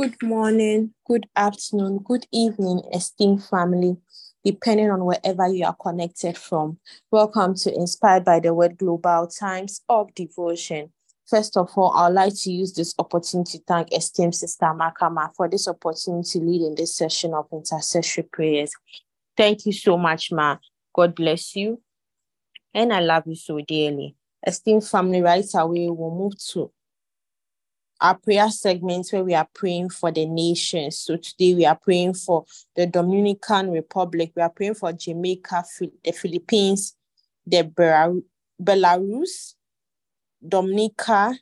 Good morning, good afternoon, good evening, esteemed family, depending on wherever you are connected from. Welcome to Inspired by the Word Global Times of Devotion. First of all, I'd like to use this opportunity to thank esteemed Sister Makama for this opportunity to lead in this session of intercessory prayers. Thank you so much, Ma. God bless you. And I love you so dearly. Esteemed family, right away, we'll move to our prayer segments where we are praying for the nations. So today we are praying for the Dominican Republic. We are praying for Jamaica, the Philippines, the Belarus, Dominica,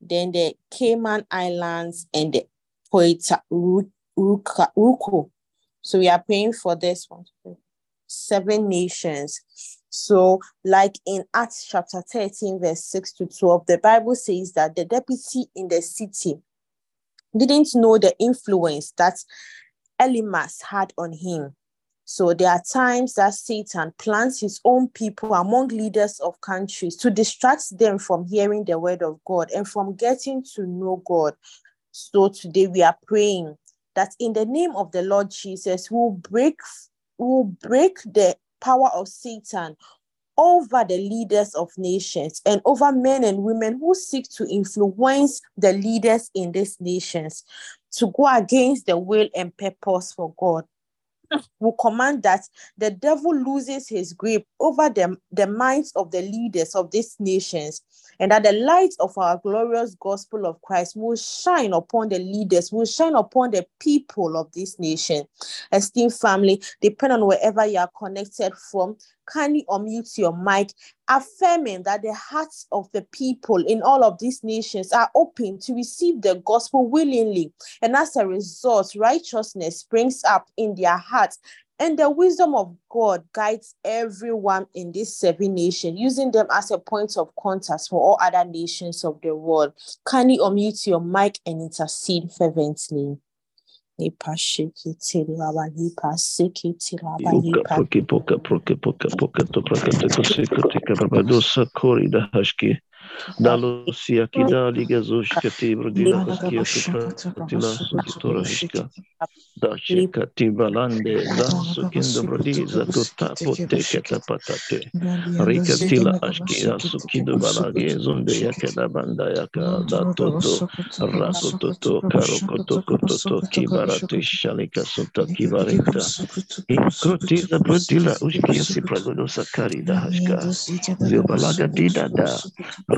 then the Cayman Islands, and the Puerto Rico. So we are praying for this one. 7 nations. So like in Acts chapter 13, verse 6 to 12, the Bible says that the deputy in the city didn't know the influence that Elymas had on him. So there are times that Satan plants his own people among leaders of countries to distract them from hearing the word of God and from getting to know God. So today we are praying that in the name of the Lord Jesus, we'll break the power of Satan over the leaders of nations and over men and women who seek to influence the leaders in these nations to go against the will and purpose for God. We command that the devil loses his grip over the minds of the leaders of these nations, and that the light of our glorious gospel of Christ will shine upon the leaders, will shine upon the people of this nation. Esteemed family, depending on wherever you are connected from, kindly unmute your mic, affirming that the hearts of the people in all of these nations are open to receive the gospel willingly. And as a result, righteousness springs up in their hearts, and the wisdom of God guides everyone in these 7 nations, using them as a point of contact for all other nations of the world. Kindly unmute your mic and intercede fervently.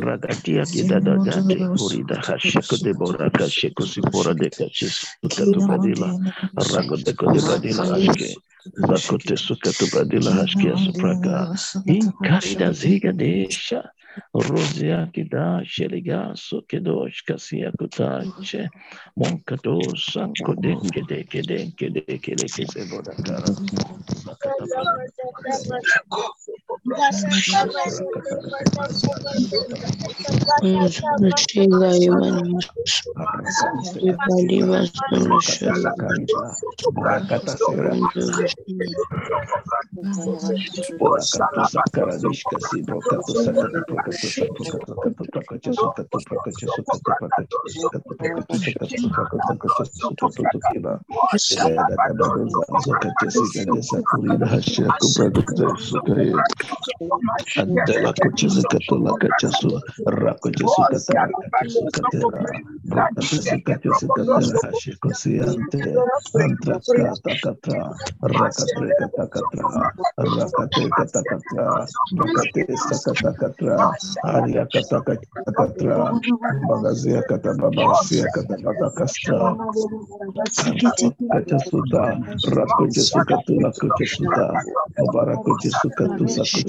Ragatia Dada Purida Hashiko de Boraka Sheko Sipora de Cachis Catubradilla, Ragodeco de Badilla Ashke, Bacote Sucatubradilla Hashkia Supraca, in Carida Ziga Desha, Rosia Kida, Sheliga, Sokedosh, Cassia Cotace, Moncato, Sanco Denke Deke Denke Deke Deke Deke Adela Cochesa Catola Cachasu, Raco Jessica Catera, Raca Jessica Cosiante, Santa Catacata, Racateca Tacatra, Racateca Tacatra, Racatesa Catacatra, Aria Catacatra, Bagazia Catabasia Catabacasta, Cachasuda, Raco Jessica Catula Cochasuda, Baraco Jessica Tusa.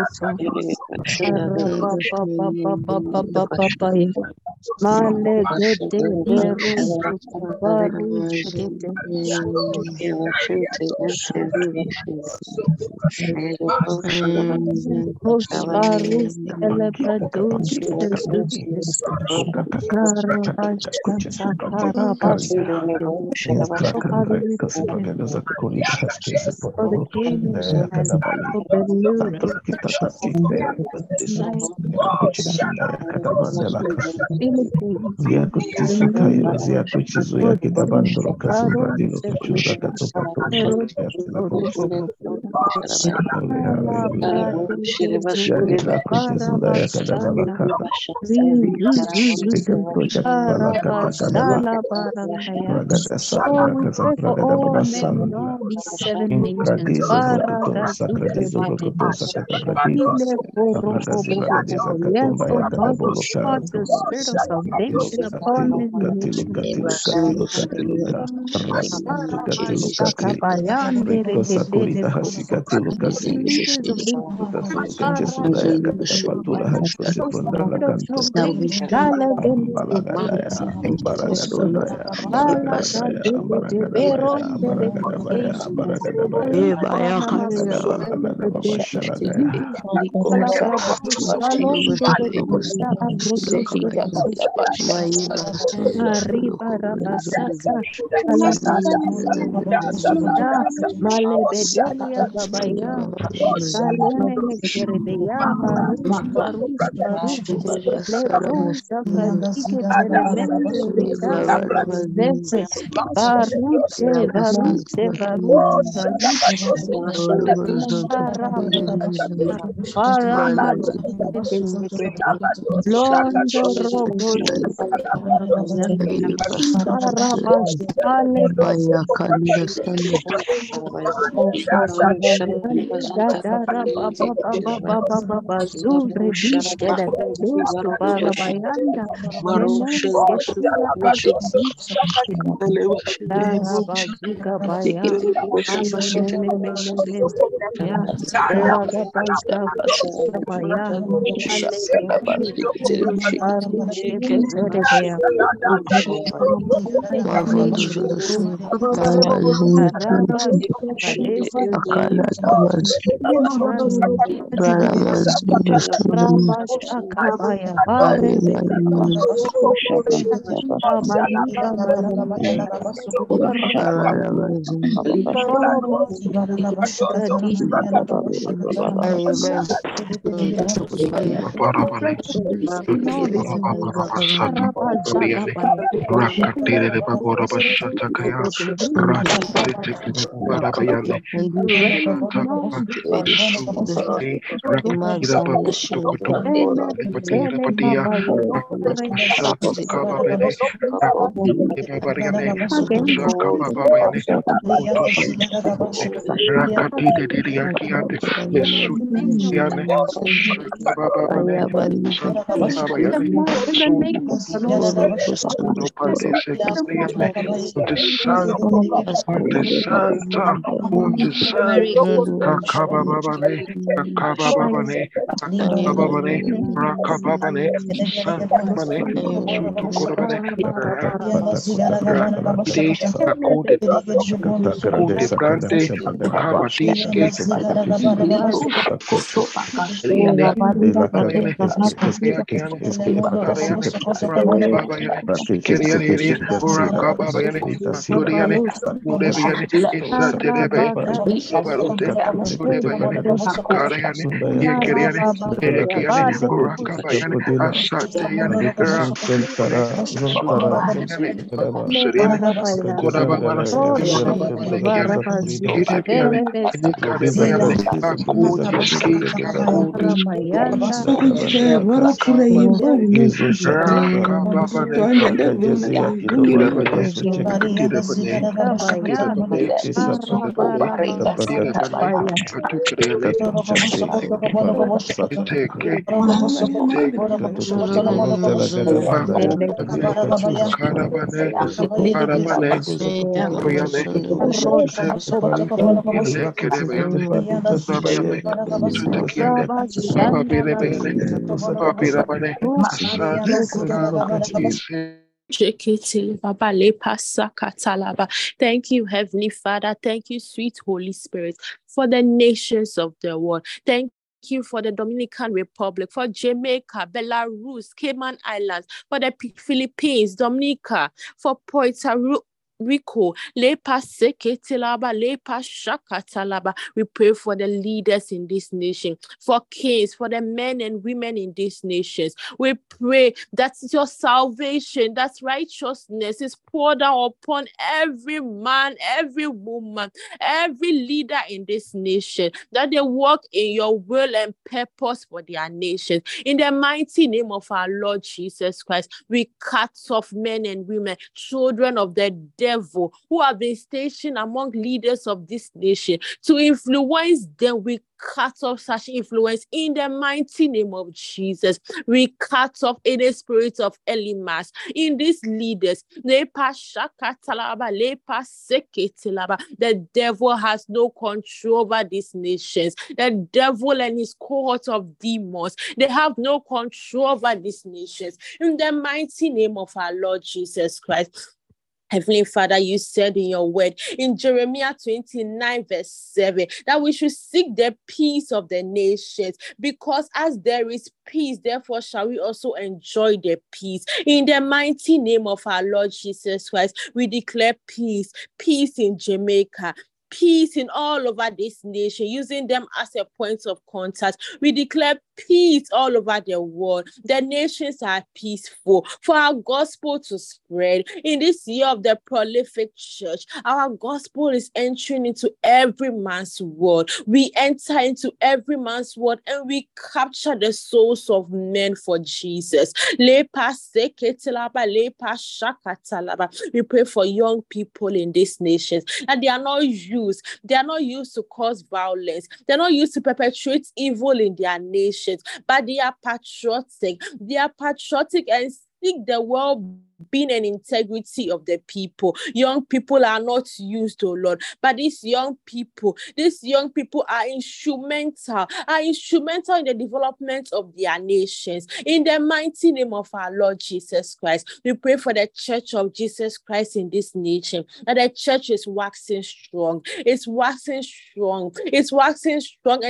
Thank you, Heavenly Father. Thank you, sweet Holy Spirit, for the nations of the world. Thank you for the Dominican Republic, for Jamaica, Belarus, Cayman Islands, for the Philippines, Dominica, for Puerto Rico, we pray for the leaders in this nation, for kings, for the men and women in these nations. We pray that your salvation, that righteousness is poured out upon every man, every woman, every leader in this nation, that they walk in your will and purpose for their nations. In the mighty name of our Lord Jesus Christ, we cut off men and women, children of the devil, who have been stationed among leaders of this nation to influence them. We cut off such influence in the mighty name of Jesus. We cut off any spirit of Elymas in these leaders. The devil has no control over these nations. The devil and his cohort of demons, they have no control over these nations. In the mighty name of our Lord Jesus Christ. Heavenly Father, you said in your word, in Jeremiah 29 verse 7, that we should seek the peace of the nations, because as there is peace, therefore shall we also enjoy the peace. In the mighty name of our Lord Jesus Christ, we declare peace, peace in Jamaica, peace in all over this nation, using them as a point of contact. We declare peace all over the world. The nations are peaceful for our gospel to spread. In this year of the prolific church, our gospel is entering into every man's world. We enter into every man's world and we capture the souls of men for Jesus. We pray for young people in these nations, that they are not used. They are not used to cause violence. They are not used to perpetrate evil in their nation. But they are patriotic and seek the well-being and integrity of the people. Young people are not used, oh Lord, but these young people are instrumental in the development of their nations. In the mighty name of our Lord Jesus Christ, we pray for the church of Jesus Christ in this nation, that the church is waxing strong, and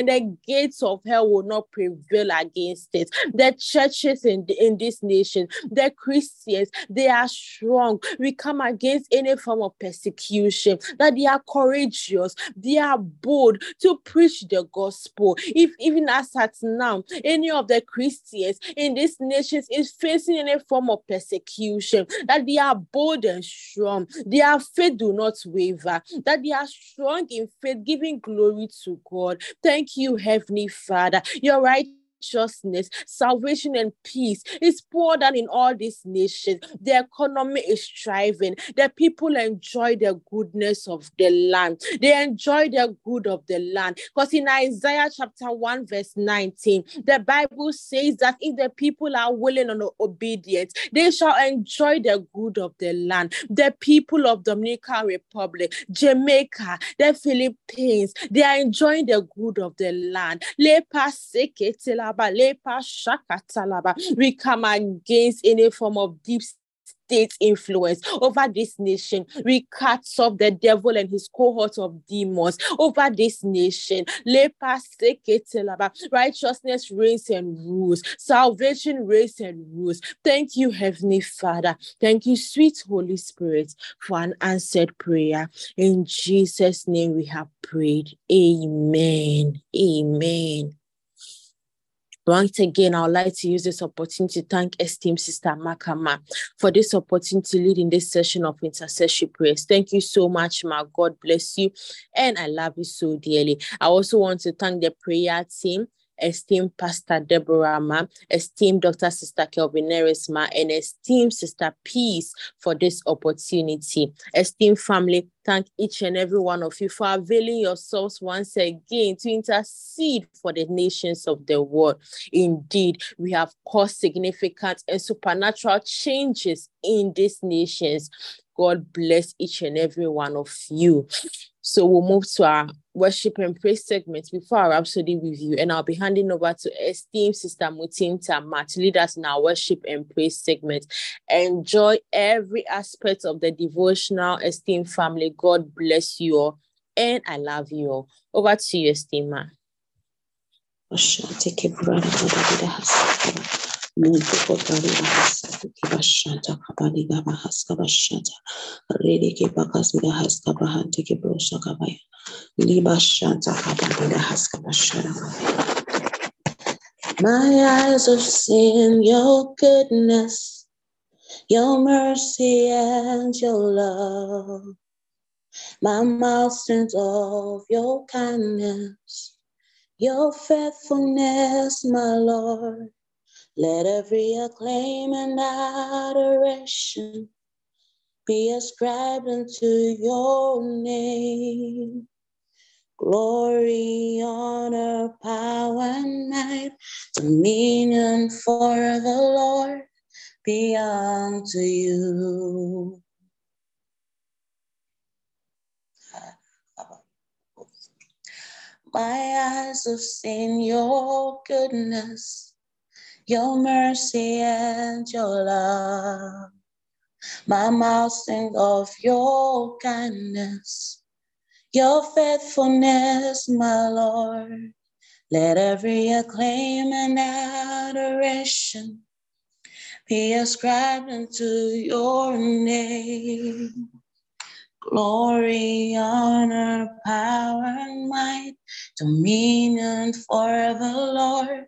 the gates of hell will not prevail against it. The churches in this nation, the Christians, they are strong. We come against any form of persecution, that they are courageous, they are bold to preach the gospel. If even as at now, any of the Christians in these nations is facing any form of persecution, that they are bold and strong, their faith do not waver, that they are strong in faith, giving glory to God. Thank you, Heavenly Father. You're right. Righteousness, salvation, and peace is poured out in all these nations. The economy is thriving. The people enjoy the goodness of the land. They enjoy the good of the land. Because in Isaiah chapter 1, verse 19, the Bible says that if the people are willing and obedient, they shall enjoy the good of the land. The people of Dominican Republic, Jamaica, the Philippines, they are enjoying the good of the land. We come against any form of deep state influence over this nation. We cut off the devil and his cohort of demons over this nation. Righteousness reigns and rules. Salvation reigns and rules. Thank you, Heavenly Father. Thank you, sweet Holy Spirit, for an answered prayer. In Jesus' name we have prayed. Amen. Amen. Once again, I would like to use this opportunity to thank esteemed Sister Makama for this opportunity leading this session of intercessory prayers. Thank you so much, Ma. God bless you, and I love you so dearly. I also want to thank the prayer team, esteemed Pastor Deborah, Ma, esteemed Dr. Sister Kelvineris, Ma, and esteemed Sister Peace for this opportunity. Esteemed family, thank each and every one of you for availing yourselves once again to intercede for the nations of the world. Indeed, we have caused significant and supernatural changes in these nations. God bless each and every one of you. So we'll move to our worship and praise segment before our Rhapsody review, and I'll be handing over to esteemed Sister Mutinta to lead us in our worship and praise segment. Enjoy every aspect of the devotional, esteemed family. God bless you all, and I love you all. Over to you, esteemed Ma. My eyes have seen your goodness, your mercy, and your love. My mouth sings of your kindness, your faithfulness, my Lord. Let every acclaim and adoration be ascribed unto your name. Glory, honor, power, and might, dominion for the Lord be unto you. My eyes have seen your goodness, your mercy, and your love. My mouth sings of your kindness, your faithfulness, my Lord. Let every acclaim and adoration be ascribed unto your name. Glory, honor, power, and might, dominion for the Lord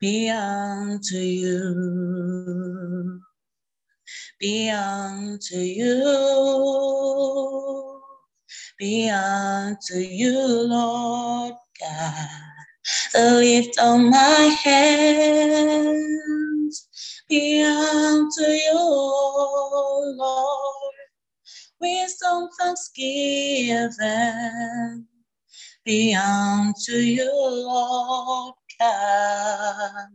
be unto you, be unto you, be unto you, Lord God. The lift of my hands, be unto you, Lord. Wisdom, thanksgiving, be unto you, Lord God.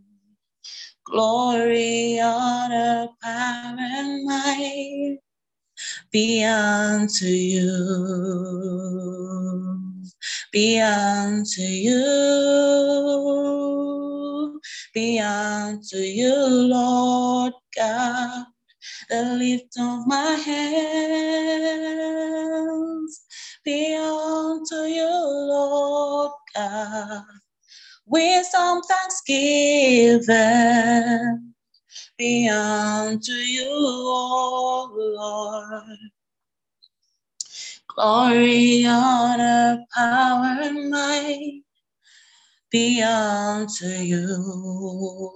Glory, honor, power, and might be unto you, be unto you, be unto you, Lord God. The lift of my hands, be unto you, Lord God. With some thanksgiving, be unto you, O Lord. Glory, honor, power, and might be unto you.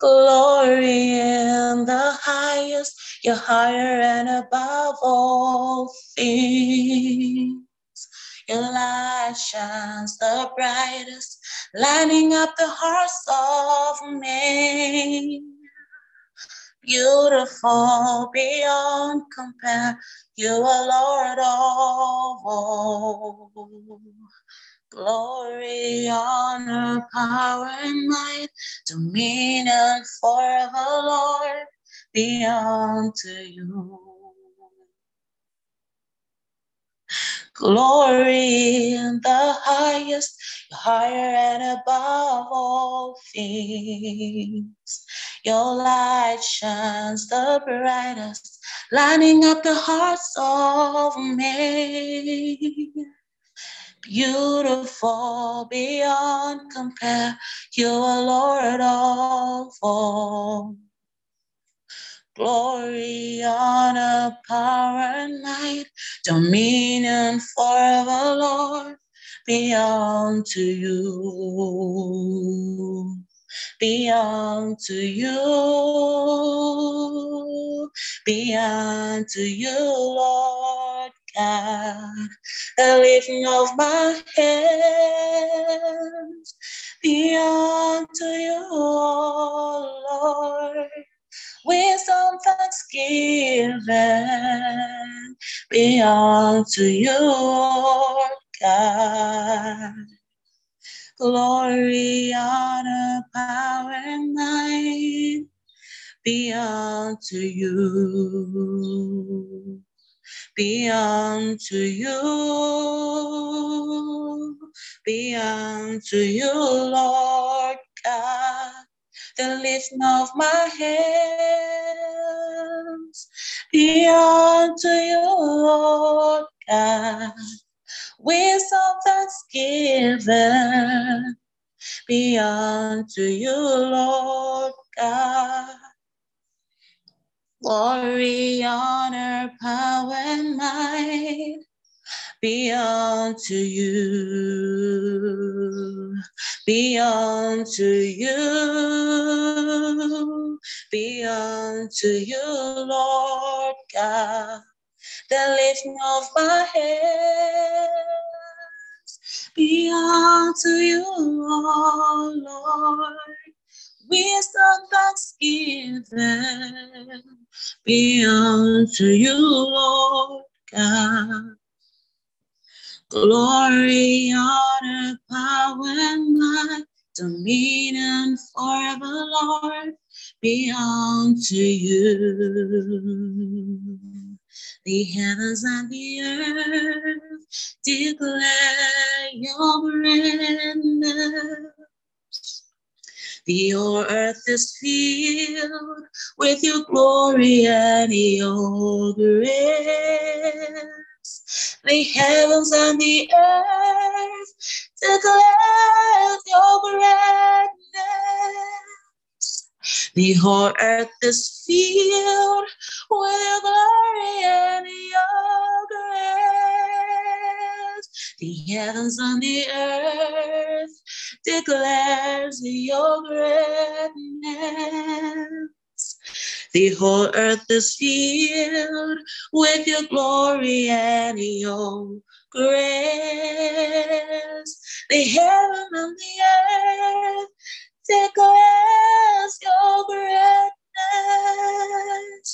Glory in the highest, you're higher and above all things. Your light shines the brightest, lighting up the hearts of men. Beautiful beyond compare, you are Lord of all. Glory, honor, power, and might, dominion forever, Lord, be unto you. Glory in the highest, higher and above all things. Your light shines the brightest, lighting up the hearts of men. Beautiful beyond compare, you are Lord of all. Glory, honor, power, and might, dominion forever, Lord, be unto you. Be unto you. Be unto you, Lord God, the lifting of my hands. Be unto you, O Lord, with some thanksgiving, be unto you, Lord God. Glory, honor, power, and might, be unto you. Be unto you. Be unto you, Lord God, the lifting of my hands. Be unto you, Lord God, with all thanksgiving. Be unto you, Lord God. Glory, honor, power, and might, be unto you. Be unto you. Be unto you, Lord God, the lifting of my hands. Be unto you, O Lord, wisdom that's given. Be unto you, Lord God. Glory, honor, power, and might, dominion forever, Lord, be unto you. The heavens and the earth declare your greatness. The whole earth is filled with your glory and your grace. The heavens and the earth declare your greatness. The whole earth is filled with your glory and your grace. The heavens and the earth declares your greatness. The whole earth is filled with your glory and your grace. The heaven and the earth declares your greatness.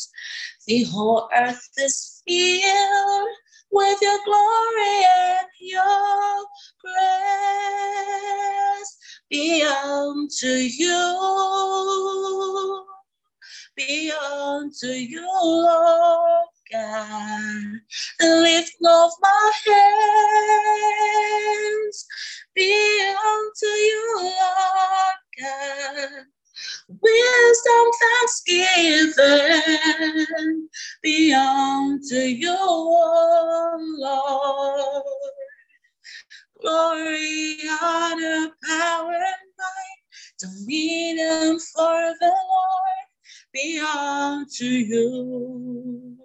The whole earth is filled with your glory and your grace. Be unto you. Be unto you, Lord God, the lifting of my hands. Be unto you, Lord God, wisdom thanksgiving. Be unto you, Lord. Glory, honor, power, and might, dominion of the Lord be unto you.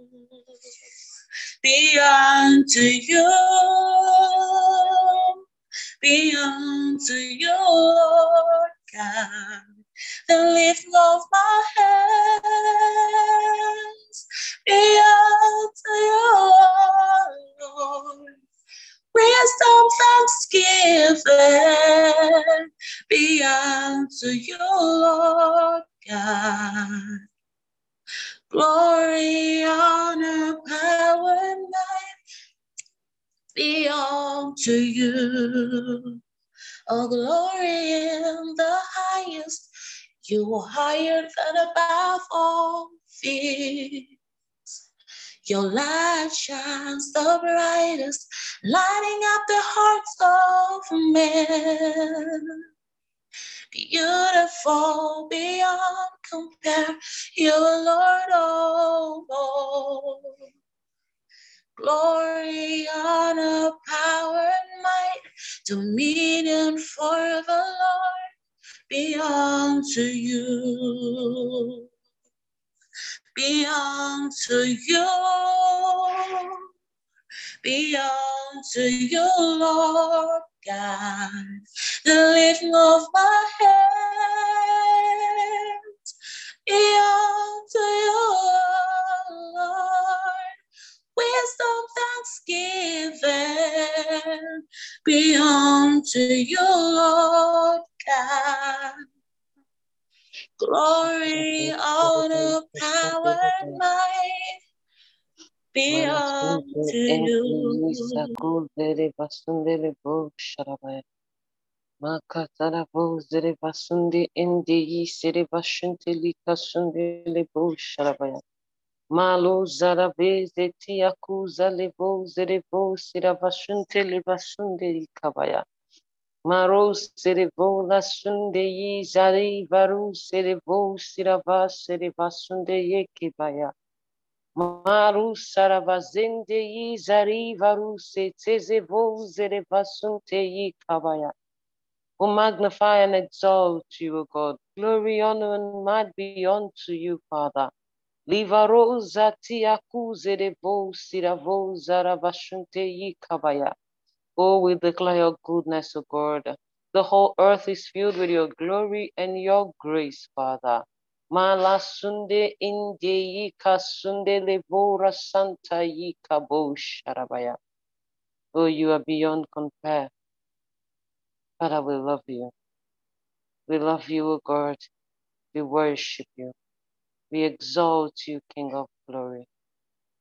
Be unto you. Be unto your God. The lift of my hands be unto you, Lord. Wisdom, thanksgiving be unto you, Lord God. Glory, honor, power, and might be unto you. Oh, glory in the highest. You are higher than above all things. Your light shines the brightest, lighting up the hearts of men. Beautiful beyond compare, you are Lord of all. Glory, honor, power, and might, dominion forever, Lord, be unto you. Be unto you, be unto you, Lord God, the lifting of my hands. Be unto you, Lord, wisdom, thanksgiving. Be unto you, Lord God. Glory, honor, power, and might be unto you. Malo zarabeze tiakuza levo zirabashunte lebasunde kabaya. Maros Serevo La Sunday Zari Varu Serevo Sirava Sereva Sunday Yekibaya Marus Saravazende Zari Varu Setezevo Zereva Sunday Kabaya. O magnify and exalt you, O God. Glory, honor, and might be unto you, Father. Livaro Zatiaku Zerevo Siravo Zaravashunte Kabaya. Oh, we declare your goodness, O God. The whole earth is filled with your glory and your grace, Father. Mala sunde inde yika sunde levora santa yika bo sharabaya. Oh, you are beyond compare. Father, we love you. We love you, O God. We worship you. We exalt you, King of glory.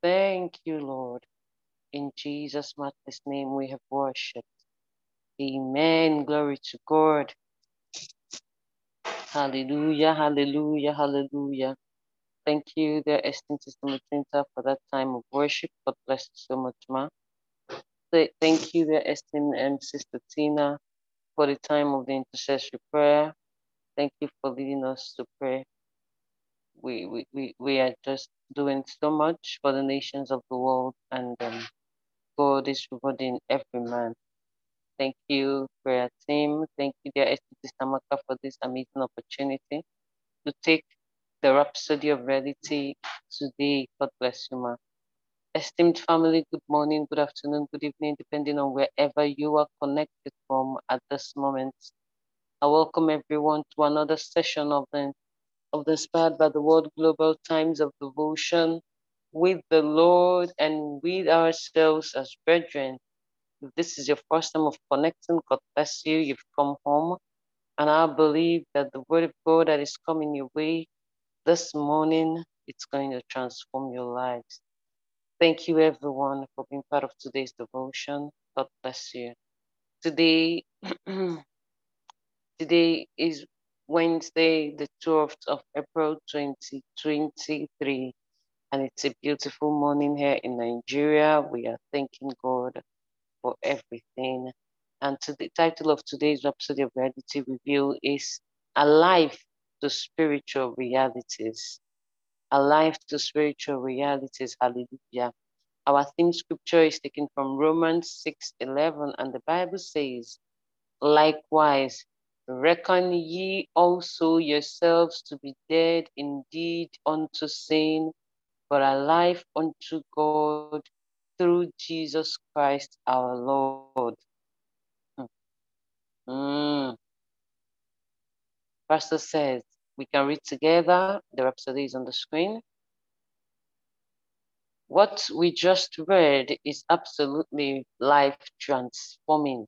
Thank you, Lord. In Jesus' matchless name we have worshipped. Amen. Glory to God. Hallelujah, hallelujah, hallelujah. Thank you, dear esteemed Sister Mutinta, for that time of worship. God bless you so much, Ma. Thank you, dear esteemed Sister Tina, for the time of the intercessory prayer. Thank you for leading us to pray. We are just doing so much for the nations of the world, and God is rewarding every man. Thank you, prayer team. Thank you, dear Sister Makama, for this amazing opportunity to take the Rhapsody of Reality today. God bless you, Ma. Esteemed family, good morning, good afternoon, good evening, depending on wherever you are connected from at this moment. I welcome everyone to another session of the Inspired by the Word Global Times of Devotion with the Lord and with ourselves as brethren. If this is your first time of connecting, God bless you. You've come home. And I believe that the Word of God that is coming your way this morning, it's going to transform your lives. Thank you, everyone, for being part of today's devotion. God bless you. Today, today is Wednesday, the 12th of April, 2023, and it's a beautiful morning here in Nigeria. We are thanking God for everything. And to the title of today's Rhapsody of Reality review is Alive to Spiritual Realities. Alive to Spiritual Realities, hallelujah. Our theme scripture is taken from Romans 6:11, and the Bible says, likewise, Reckon ye also yourselves to be dead indeed unto sin, but alive unto God through Jesus Christ our Lord. Pastor says, we can read together. The Rhapsody is on the screen. What we just read is absolutely life transforming.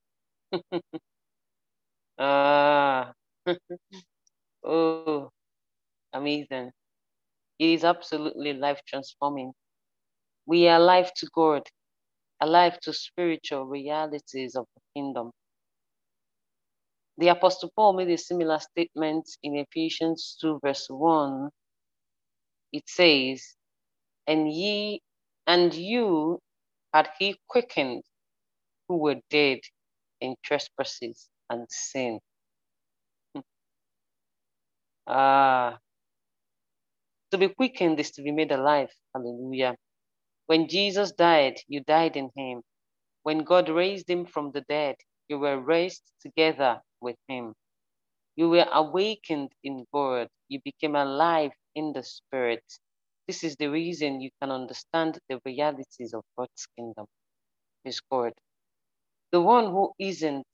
Oh, amazing. It is absolutely life transforming. We are alive to God, alive to spiritual realities of the kingdom. The Apostle Paul made a similar statement in Ephesians 2 verse 1. It says, and you had he quickened who were dead in trespasses and sin. To be quickened is to be made alive. Hallelujah. When Jesus died, you died in him. When God raised him from the dead, you were raised together with him. You were awakened in God. You became alive in the spirit. This is the reason you can understand the realities of God's kingdom. Praise God. The one who isn't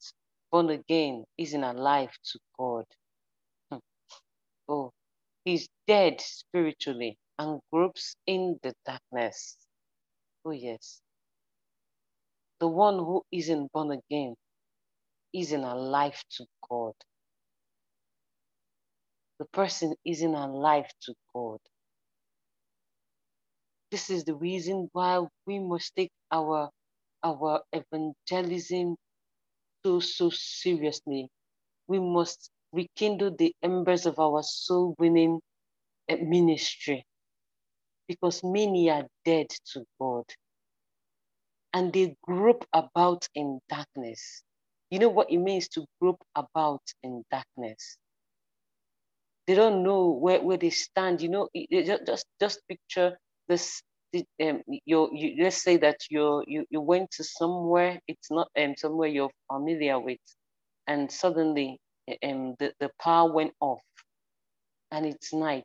born again isn't alive to God. Oh, he's dead spiritually and gropes in the darkness. Oh, yes. The one who isn't born again isn't alive to God. The person isn't alive to God. This is the reason why we must take our evangelism so seriously. We must rekindle the embers of our soul winning ministry, because many are dead to God and they grope about in darkness. You know what it means to grope about in darkness? They don't know where they stand. You know, just picture this. Let's say that you went to somewhere, it's not somewhere you're familiar with, and suddenly the power went off, and it's night.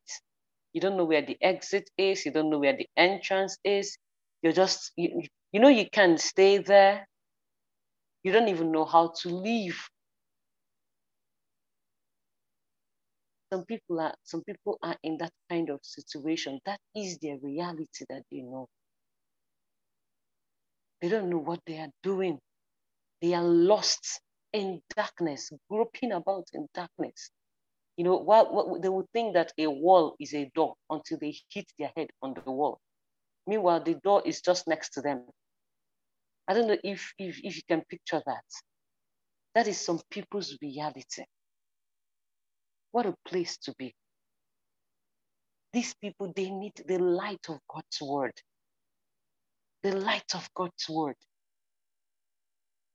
You don't know where the exit is. You don't know where the entrance is. You're just, you know you can't stay there. You don't even know how to leave. Some people are in that kind of situation. That is their reality that they know. They don't know what they are doing. They are lost in darkness, groping about in darkness. You know, what they would think that a wall is a door until they hit their head on the wall. Meanwhile, the door is just next to them. I don't know if you can picture that. That is some people's reality. What a place to be. These people, they need the light of God's word. The light of God's word.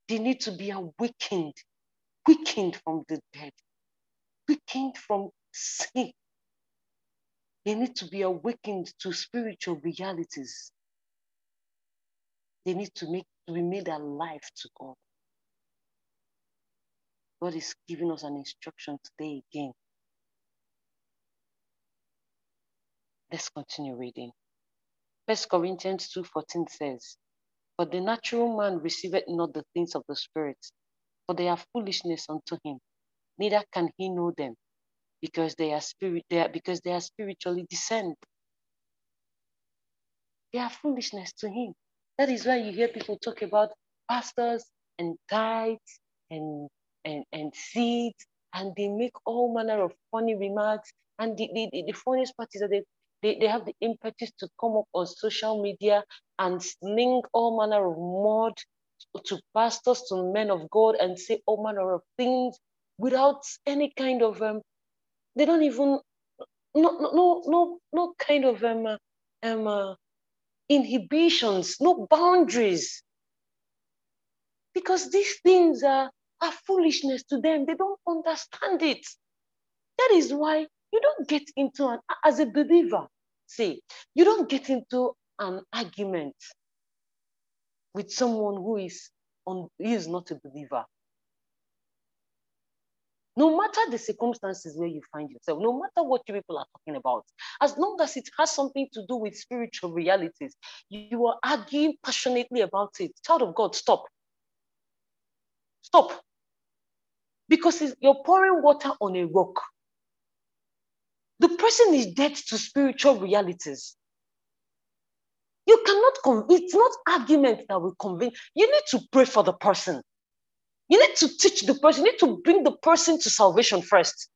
They need to be awakened, quickened from the dead, quickened from sin. They need to be awakened to spiritual realities. They need to be made alive to God. God is giving us an instruction today again. Let's continue reading. First Corinthians 2:14 says, "For the natural man receiveth not the things of the Spirit, for they are foolishness unto him, neither can he know them, because they are spiritually discerned." They are foolishness to him. That is why you hear people talk about pastors and tithes and seeds, and they make all manner of funny remarks. And the funniest part is that they have the impetus to come up on social media and sling all manner of mud to pastors, to men of God, and say all manner of things without any kind of they don't even no kind of inhibitions, no boundaries, because these things are foolishness to them. They don't understand it. That is why you don't get into you don't get into an argument with someone who is not a believer. No matter the circumstances where you find yourself, no matter what you people are talking about, as long as it has something to do with spiritual realities, you are arguing passionately about it. Child of God, stop. Stop. Because you're pouring water on a rock. The person is dead to spiritual realities. You cannot, it's not argument that will convince. You need to pray for the person. You need to teach the person. You need to bring the person to salvation first.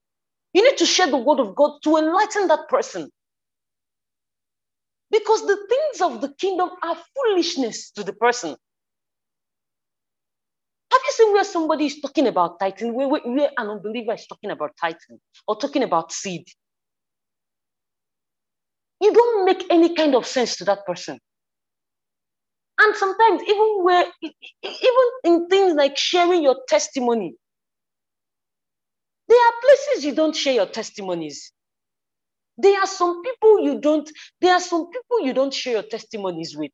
You need to share the word of God to enlighten that person. Because the things of the kingdom are foolishness to the person. Have you seen where somebody is talking about tithing, where an unbeliever is talking about tithing or talking about seed? You don't make any kind of sense to that person. And sometimes even in things like sharing your testimony, there are places you don't share your testimonies. There are some people you don't share your testimonies with.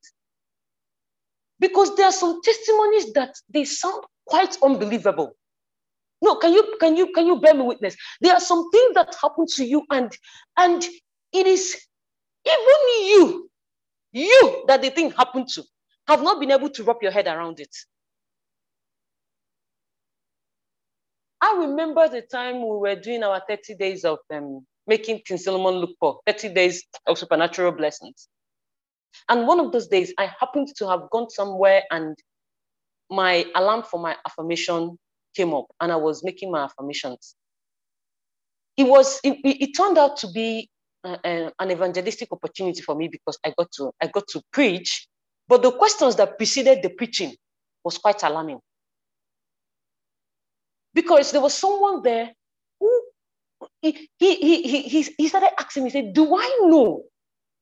Because there are some testimonies that they sound quite unbelievable. No, can you bear me witness? There are some things that happen to you and it is even you that the thing happened to. Have not been able to wrap your head around it. I remember the time we were doing our 30 days of making King Solomon look poor, 30 days of supernatural blessings. And one of those days, I happened to have gone somewhere and my alarm for my affirmation came up and I was making my affirmations. It turned out to be an evangelistic opportunity for me because I got to preach. But the questions that preceded the preaching was quite alarming. Because there was someone there who he started asking me, he said, do I know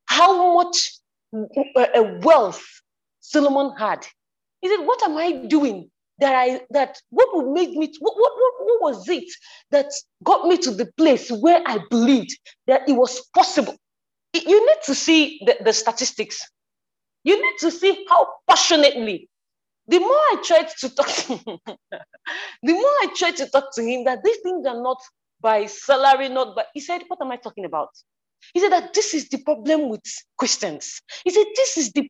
how much wealth Solomon had? He said, what am I doing what was it that got me to the place where I believed that it was possible? You need to see the statistics. You need to see how passionately. The more I tried to talk to him, that these things are not by salary, not by. He said, what am I talking about? He said that this is the problem with Christians. He said, this is the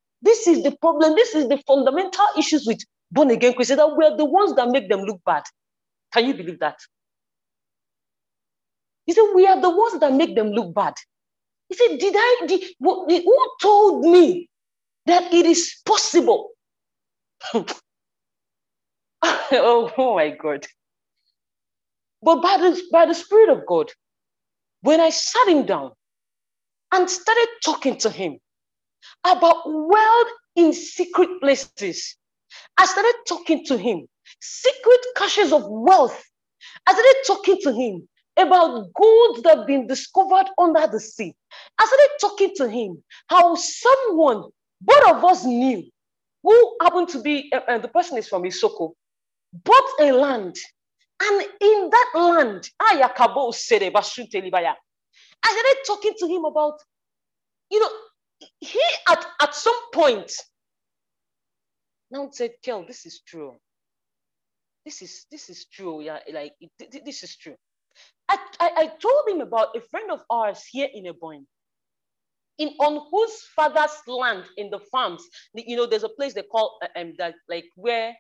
problem. This is the fundamental issues with born again Christians, that we're the ones that make them look bad. Can you believe that? He said, we are the ones that make them look bad. He said, who told me that it is possible? oh my God. But by the Spirit of God, when I sat him down and started talking to him about wealth in secret places, I started talking to him, secret caches of wealth. I started talking to him about gold that have been discovered under the sea. I started talking to him how someone both of us knew, who happened to be, the person is from Isoko, bought a land. And in that land, I started talking to him about, he at some point, now said, Kel, this is true. This is true. Yeah, like, this is true. I told him about a friend of ours here in Ebonyi, on whose father's land in the farms, there's a place they call that, like, where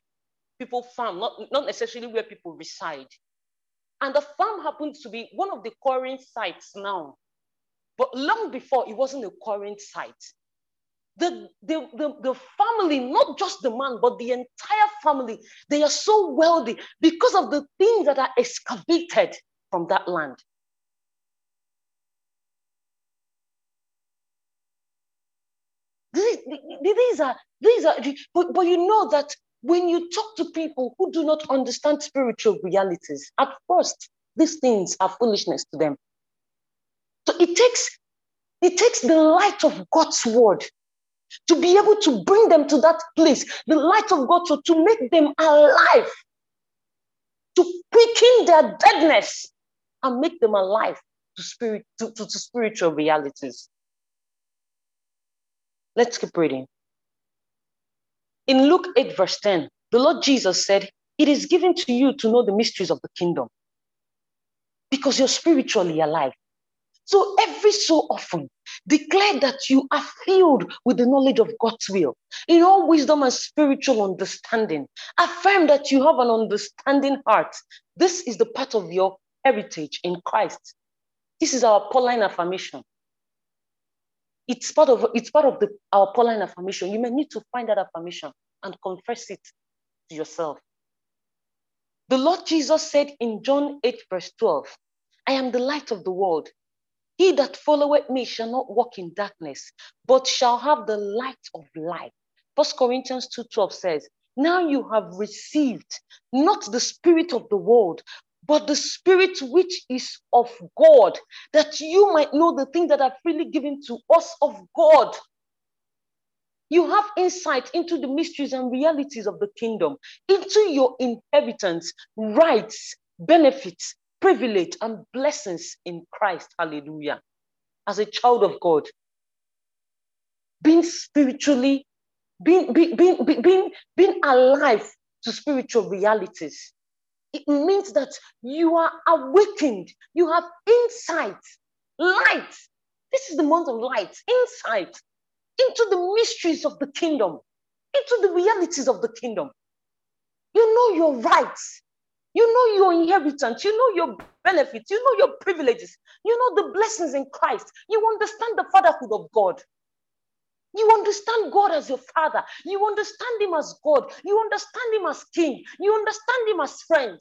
people farm, not necessarily where people reside. And the farm happens to be one of the quarrying sites now, but long before it wasn't a quarrying site. The family, not just the man, but the entire family, they are so wealthy because of the things that are excavated from that land. But you know that when you talk to people who do not understand spiritual realities, at first, these things are foolishness to them. So it takes the light of God's word to be able to bring them to that place, the light of God's word, to make them alive, to quicken their deadness and make them alive to spiritual realities. Let's keep reading. In Luke 8, verse 10, the Lord Jesus said, it is given to you to know the mysteries of the kingdom, because you're spiritually alive. So every so often, declare that you are filled with the knowledge of God's will, in all wisdom and spiritual understanding. Affirm that you have an understanding heart. This is the part of your heritage in Christ. This is our Pauline affirmation. It's part of our Pauline affirmation. You may need to find that affirmation and confess it to yourself. The Lord Jesus said in John 8, verse 12, I am the light of the world. He that followeth me shall not walk in darkness, but shall have the light of life. First Corinthians 2:12 says, now you have received not the spirit of the world, but the spirit which is of God, that you might know the things that are freely given to us of God. You have insight into the mysteries and realities of the kingdom, into your inheritance, rights, benefits, privilege and blessings in Christ, hallelujah, as a child of God. Being spiritually, being alive to spiritual realities. It means that you are awakened, you have insight, light. This is the month of light, insight into the mysteries of the kingdom, into the realities of the kingdom. You know your rights. You know your inheritance, you know your benefits, you know your privileges, you know the blessings in Christ. You understand the fatherhood of God. You understand God as your father. You understand him as God. You understand him as king. You understand him as friend.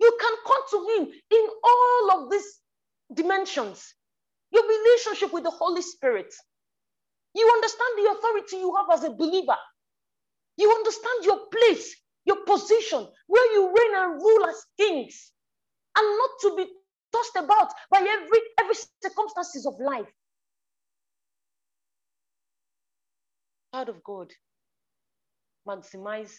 You can come to him in all of these dimensions. Your relationship with the Holy Spirit. You understand the authority you have as a believer. You understand your place. Your position where you reign and rule as kings and not to be tossed about by every circumstances of life. Child of God, maximize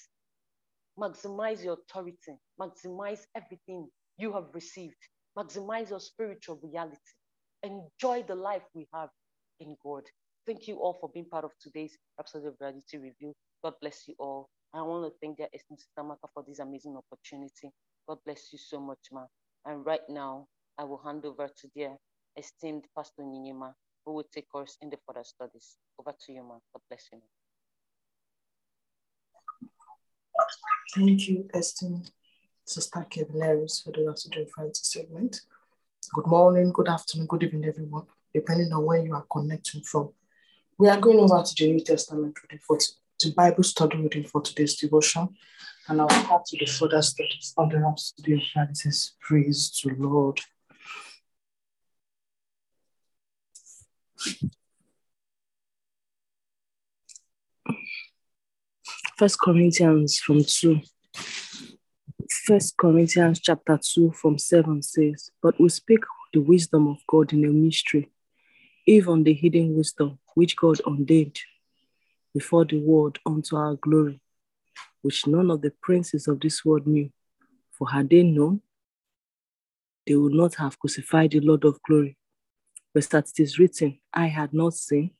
your authority, maximize everything you have received, maximize your spiritual reality. Enjoy the life we have in God. Thank you all for being part of today's Rhapsody of Reality review. God bless you all. I want to thank their esteemed Sister Maka for this amazing opportunity. God bless you so much, ma. And right now, I will hand over to their esteemed Pastor Ninyima, who will take us in the further studies. Over to you, ma. God bless you, ma. Thank you, esteemed Sister Kelvineris, for the last segment. Good morning, good afternoon, good evening, everyone, depending on where you are connecting from. We are going over to the New Testament reading for today. The Bible study reading for today's devotion, and I'll start with the further studies on the Rhapsody of Reality. Praise to the Lord. First Corinthians chapter 2 from 7 says, but we speak the wisdom of God in a mystery, even the hidden wisdom which God ordained before the world unto our glory, which none of the princes of this world knew. For had they known, they would not have crucified the Lord of glory. But that it is written, I had not seen,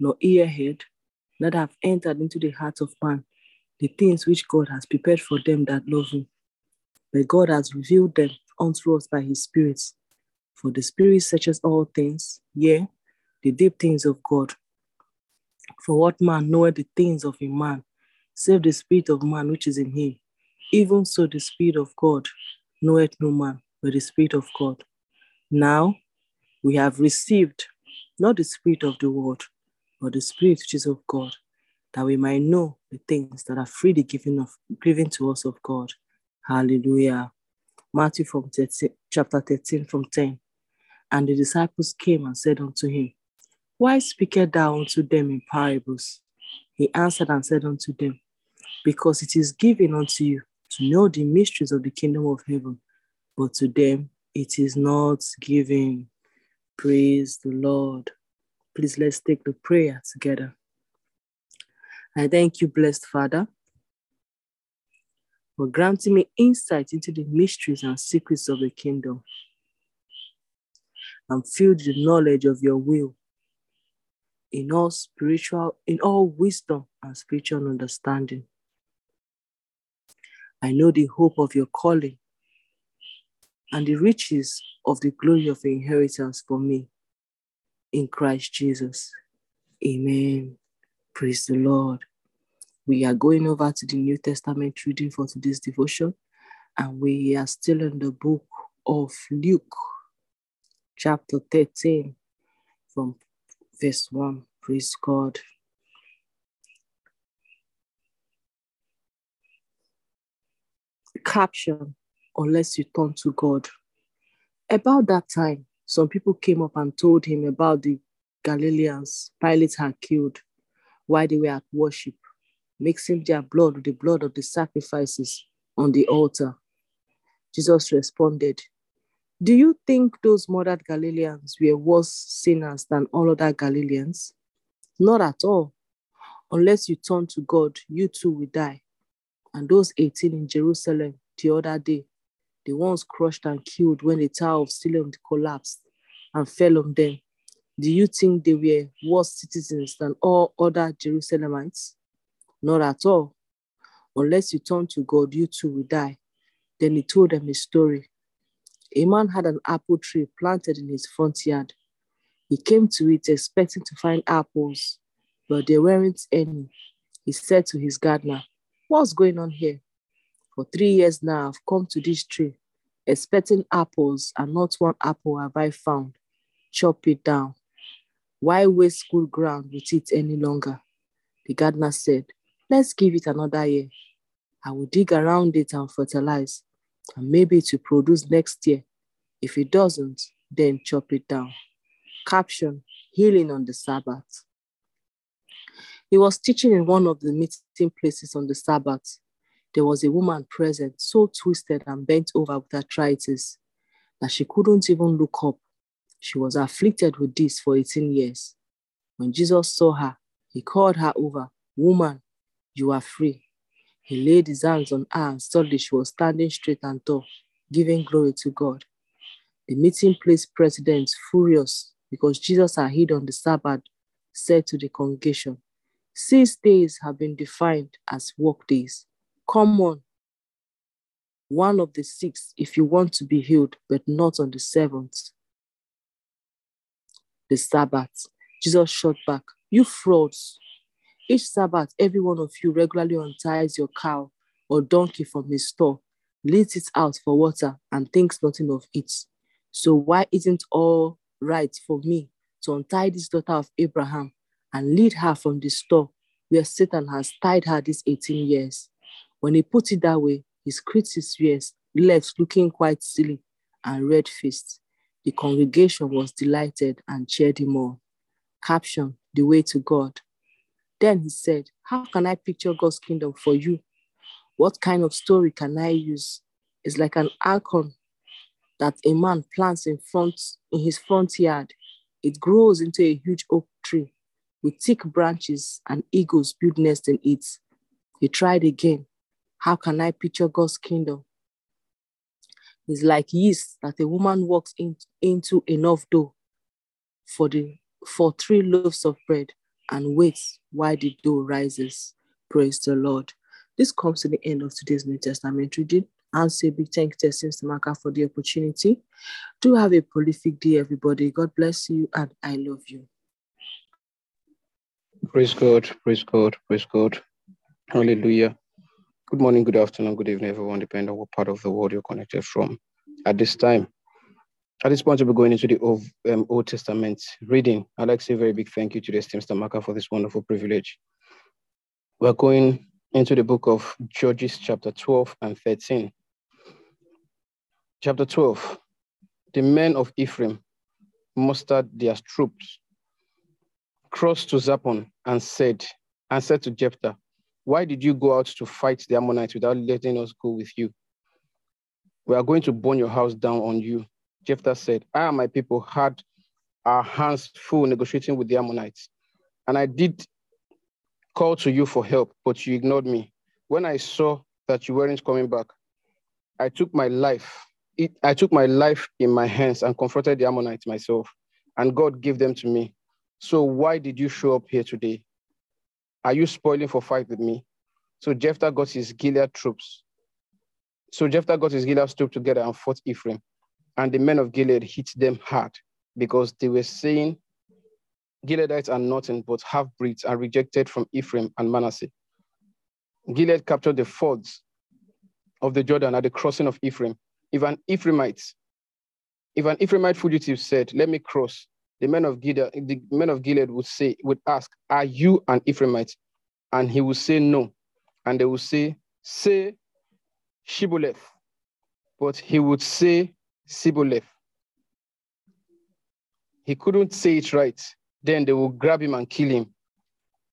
nor ear heard, neither have entered into the heart of man the things which God has prepared for them that love him. But God has revealed them unto us by his Spirit. For the Spirit searches all things, yea, the deep things of God. For what man knoweth the things of a man, save the spirit of man which is in him? Even so the Spirit of God knoweth no man, but the Spirit of God. Now we have received not the spirit of the world, but the Spirit which is of God, that we might know the things that are freely given to us of God. Hallelujah. Matthew chapter 13 from 10. And the disciples came and said unto him, why speakest thou unto them in parables? He answered and said unto them, because it is given unto you to know the mysteries of the kingdom of heaven, but to them it is not given. Praise the Lord. Please let's take the prayer together. I thank you, blessed Father, for granting me insight into the mysteries and secrets of the kingdom, and filled with the knowledge of your will, in all wisdom and spiritual understanding. I know the hope of your calling and the riches of the glory of the inheritance for me in Christ Jesus. Amen. Praise the Lord. We are going over to the New Testament reading for today's devotion, and we are still in the book of Luke, chapter 13, from verse 1. Praise God. Caption, unless you turn to God. About that time, some people came up and told him about the Galileans Pilate had killed while they were at worship, mixing their blood with the blood of the sacrifices on the altar. Jesus responded, "Do you think those murdered Galileans were worse sinners than all other Galileans? Not at all. Unless you turn to God, you too will die. And those 18 in Jerusalem the other day, the ones crushed and killed when the Tower of Siloam collapsed and fell on them, do you think they were worse citizens than all other Jerusalemites? Not at all. Unless you turn to God, you too will die." Then he told them his story. A man had an apple tree planted in his front yard. He came to it expecting to find apples, but there weren't any. He said to his gardener, "What's going on here? For 3 years now, I've come to this tree, expecting apples, and not one apple have I found. Chop it down. Why waste good ground with it any longer?" The gardener said, "Let's give it another year. I will dig around it and fertilize, and maybe it will produce next year. If it doesn't, then chop it down." Caption, healing on the Sabbath. He was teaching in one of the meeting places on the Sabbath. There was a woman present, so twisted and bent over with arthritis that she couldn't even look up. She was afflicted with this for 18 years. When Jesus saw her, he called her over, "Woman, you are free." He laid his hands on her and suddenly she was standing straight and tall, giving glory to God. The meeting place president, furious because Jesus had healed on the Sabbath, said to the congregation, "6 days have been defined as work days. Come on one of the 6 if you want to be healed, but not on the 7th, the Sabbath." Jesus shot back, "You frauds. Each Sabbath, every one of you regularly unties your cow or donkey from his stall, leads it out for water, and thinks nothing of it. So why isn't all right for me to untie this daughter of Abraham and lead her from the stall where Satan has tied her these 18 years? When he put it that way, his critics left looking quite silly and red-faced. The congregation was delighted and cheered him on. Caption, the way to God. Then he said, "How can I picture God's kingdom for you? What kind of story can I use? It's like an acorn that a man plants in his front yard. It grows into a huge oak tree with thick branches, and eagles build nests in it." He tried again, "How can I picture God's kingdom? It's like yeast that a woman walks into enough dough for 3 loaves of bread and waits while the dough rises." Praise the Lord. This comes to the end of today's New Testament reading. I'll say big thanks to Sister Makama for the opportunity. Do have a prolific day, everybody. God bless you, and I love you. Praise God, praise God, praise God. Hallelujah. Good morning, good afternoon, good evening, everyone, depending on what part of the world you're connected from. At this point, we'll be going into the Old Testament reading. I'd like to say a very big thank you to the Sister Makama for this wonderful privilege. We're going into the book of Judges, chapter 12 and 13. Chapter 12, the men of Ephraim mustered their troops, crossed to Zaphon, and said to Jephthah, "Why did you go out to fight the Ammonites without letting us go with you? We are going to burn your house down on you." Jephthah said, "I and my people had our hands full negotiating with the Ammonites, and I did call to you for help, but you ignored me. When I saw that you weren't coming back, I took my life in my hands and confronted the Ammonites myself, and God gave them to me. So why did you show up here today? Are you spoiling for fight with me?" So Jephthah got his Gilead troops together and fought Ephraim. And the men of Gilead hit them hard because they were saying, Gileadites are nothing but half-breeds and rejected from Ephraim and Manasseh. Gilead captured the fords of the Jordan at the crossing of Ephraim. If an Ephraimite fugitive said, let me cross, the men of Gilead would ask, are you an Ephraimite? And he would say no. And they would say Shibboleth. But he would say Shibboleth. He couldn't say it right. Then they would grab him and kill him.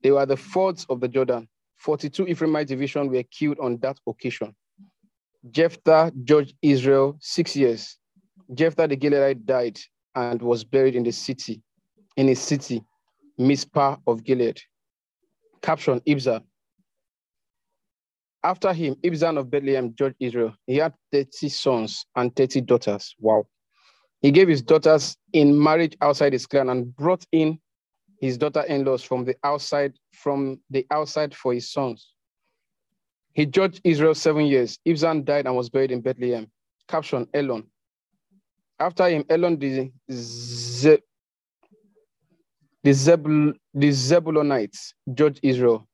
They were the fords of the Jordan. 42 Ephraimite divisions were killed on that occasion. Jephthah judged Israel 6 years. Jephthah the Gileadite died and was buried in his city, Mizpah of Gilead. Caption, Ibzan. After him, Ibzan of Bethlehem judged Israel. He had 30 sons and 30 daughters. Wow. He gave his daughters in marriage outside his clan and brought in his daughter-in-laws from the outside for his sons. He judged Israel 7 years. Ibzan died and was buried in Bethlehem. Caption, Elon. After him, Elon the Zebulonites judged Israel.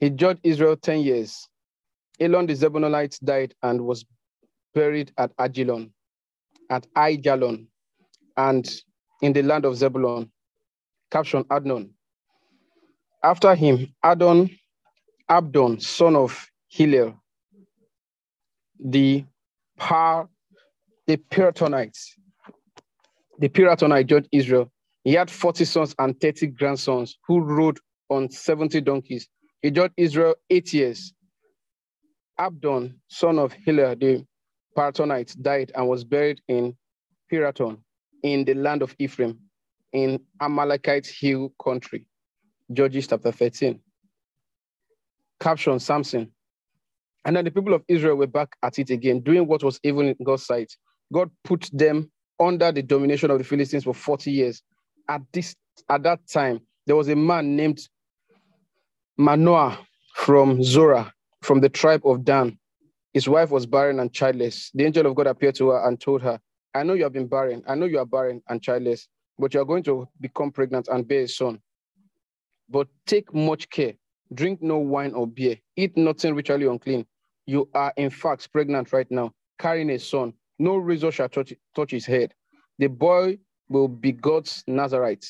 He judged Israel 10 years. Elon the Zebulonites died and was buried at Ajalon, and in the land of Zebulon. Caption, Adon. After him, Abdon, son of Hillel, the Pirathonites. The Pirathonites judged Israel. He had 40 sons and 30 grandsons who rode on 70 donkeys. He judged Israel 8 years. Abdon, son of Hillel, the Pirathonites, died and was buried in Pirathon, in the land of Ephraim, in Amalekite hill country. Judges chapter 13. Caption, Samson. And then the people of Israel were back at it again, doing what was evil in God's sight. God put them under the domination of the Philistines for 40 years. At that time, there was a man named Manoah from Zorah, from the tribe of Dan. His wife was barren and childless. The angel of God appeared to her and told her, I know you have been barren. I know you are barren and childless, but you are going to become pregnant and bear a son. But take much care. Drink no wine or beer. Eat nothing ritually unclean. You are, in fact, pregnant right now, carrying a son. No razor shall touch his head. The boy will be God's Nazarite.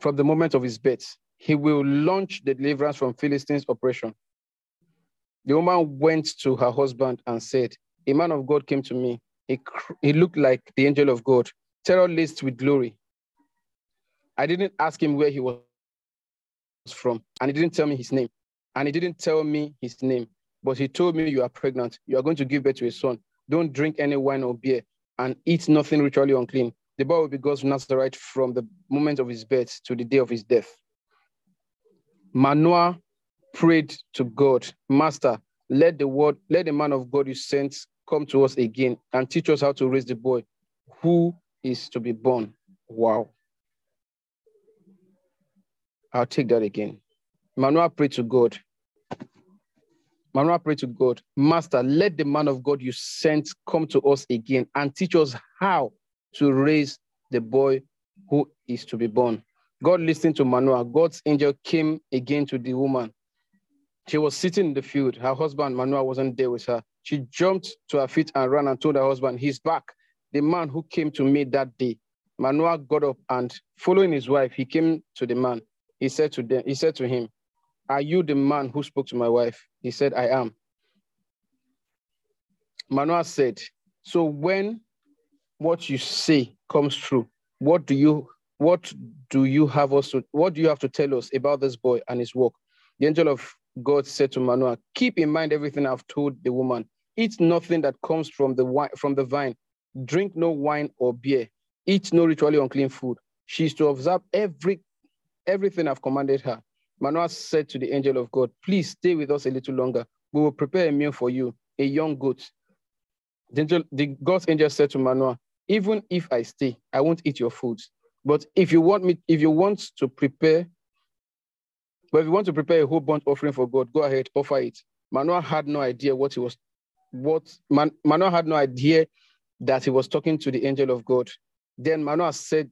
From the moment of his birth, he will launch the deliverance from Philistines' oppression. The woman went to her husband and said, a man of God came to me. He looked like the angel of God, terror-laced with glory. I didn't ask him where he was from, and he didn't tell me his name. But he told me, you are pregnant. You are going to give birth to a son. Don't drink any wine or beer, and eat nothing ritually unclean. The boy will be God's Nazarite from the moment of his birth to the day of his death. Manoah prayed to God, Master, let the man of God you sent come to us again and teach us how to raise the boy who is to be born. Wow. I'll take that again. Manoah prayed to God, Master, let the man of God you sent come to us again and teach us how to raise the boy who is to be born. God listened to Manoah. God's angel came again to the woman. She was sitting in the field. Her husband, Manoah, wasn't there with her. She jumped to her feet and ran and told her husband, he's back, the man who came to me that day. Manoah got up and, following his wife, he came to the man. He said to him, are you the man who spoke to my wife? He said, I am. Manoah said, so when what you say comes true, what do you have to tell us about this boy and his work? The angel of God said to Manoah, keep in mind everything I've told the woman. Eat nothing that comes from the vine. Drink no wine or beer. Eat no ritually unclean food. She is to observe everything I've commanded her. Manoah said to the angel of God, please stay with us a little longer. We will prepare a meal for you, a young goat. God's angel said to Manoah, even if I stay, I won't eat your food. But if you want to prepare a whole burnt offering for God, go ahead, offer it. Manoah had no idea that he was talking to the angel of God. Then Manoah said,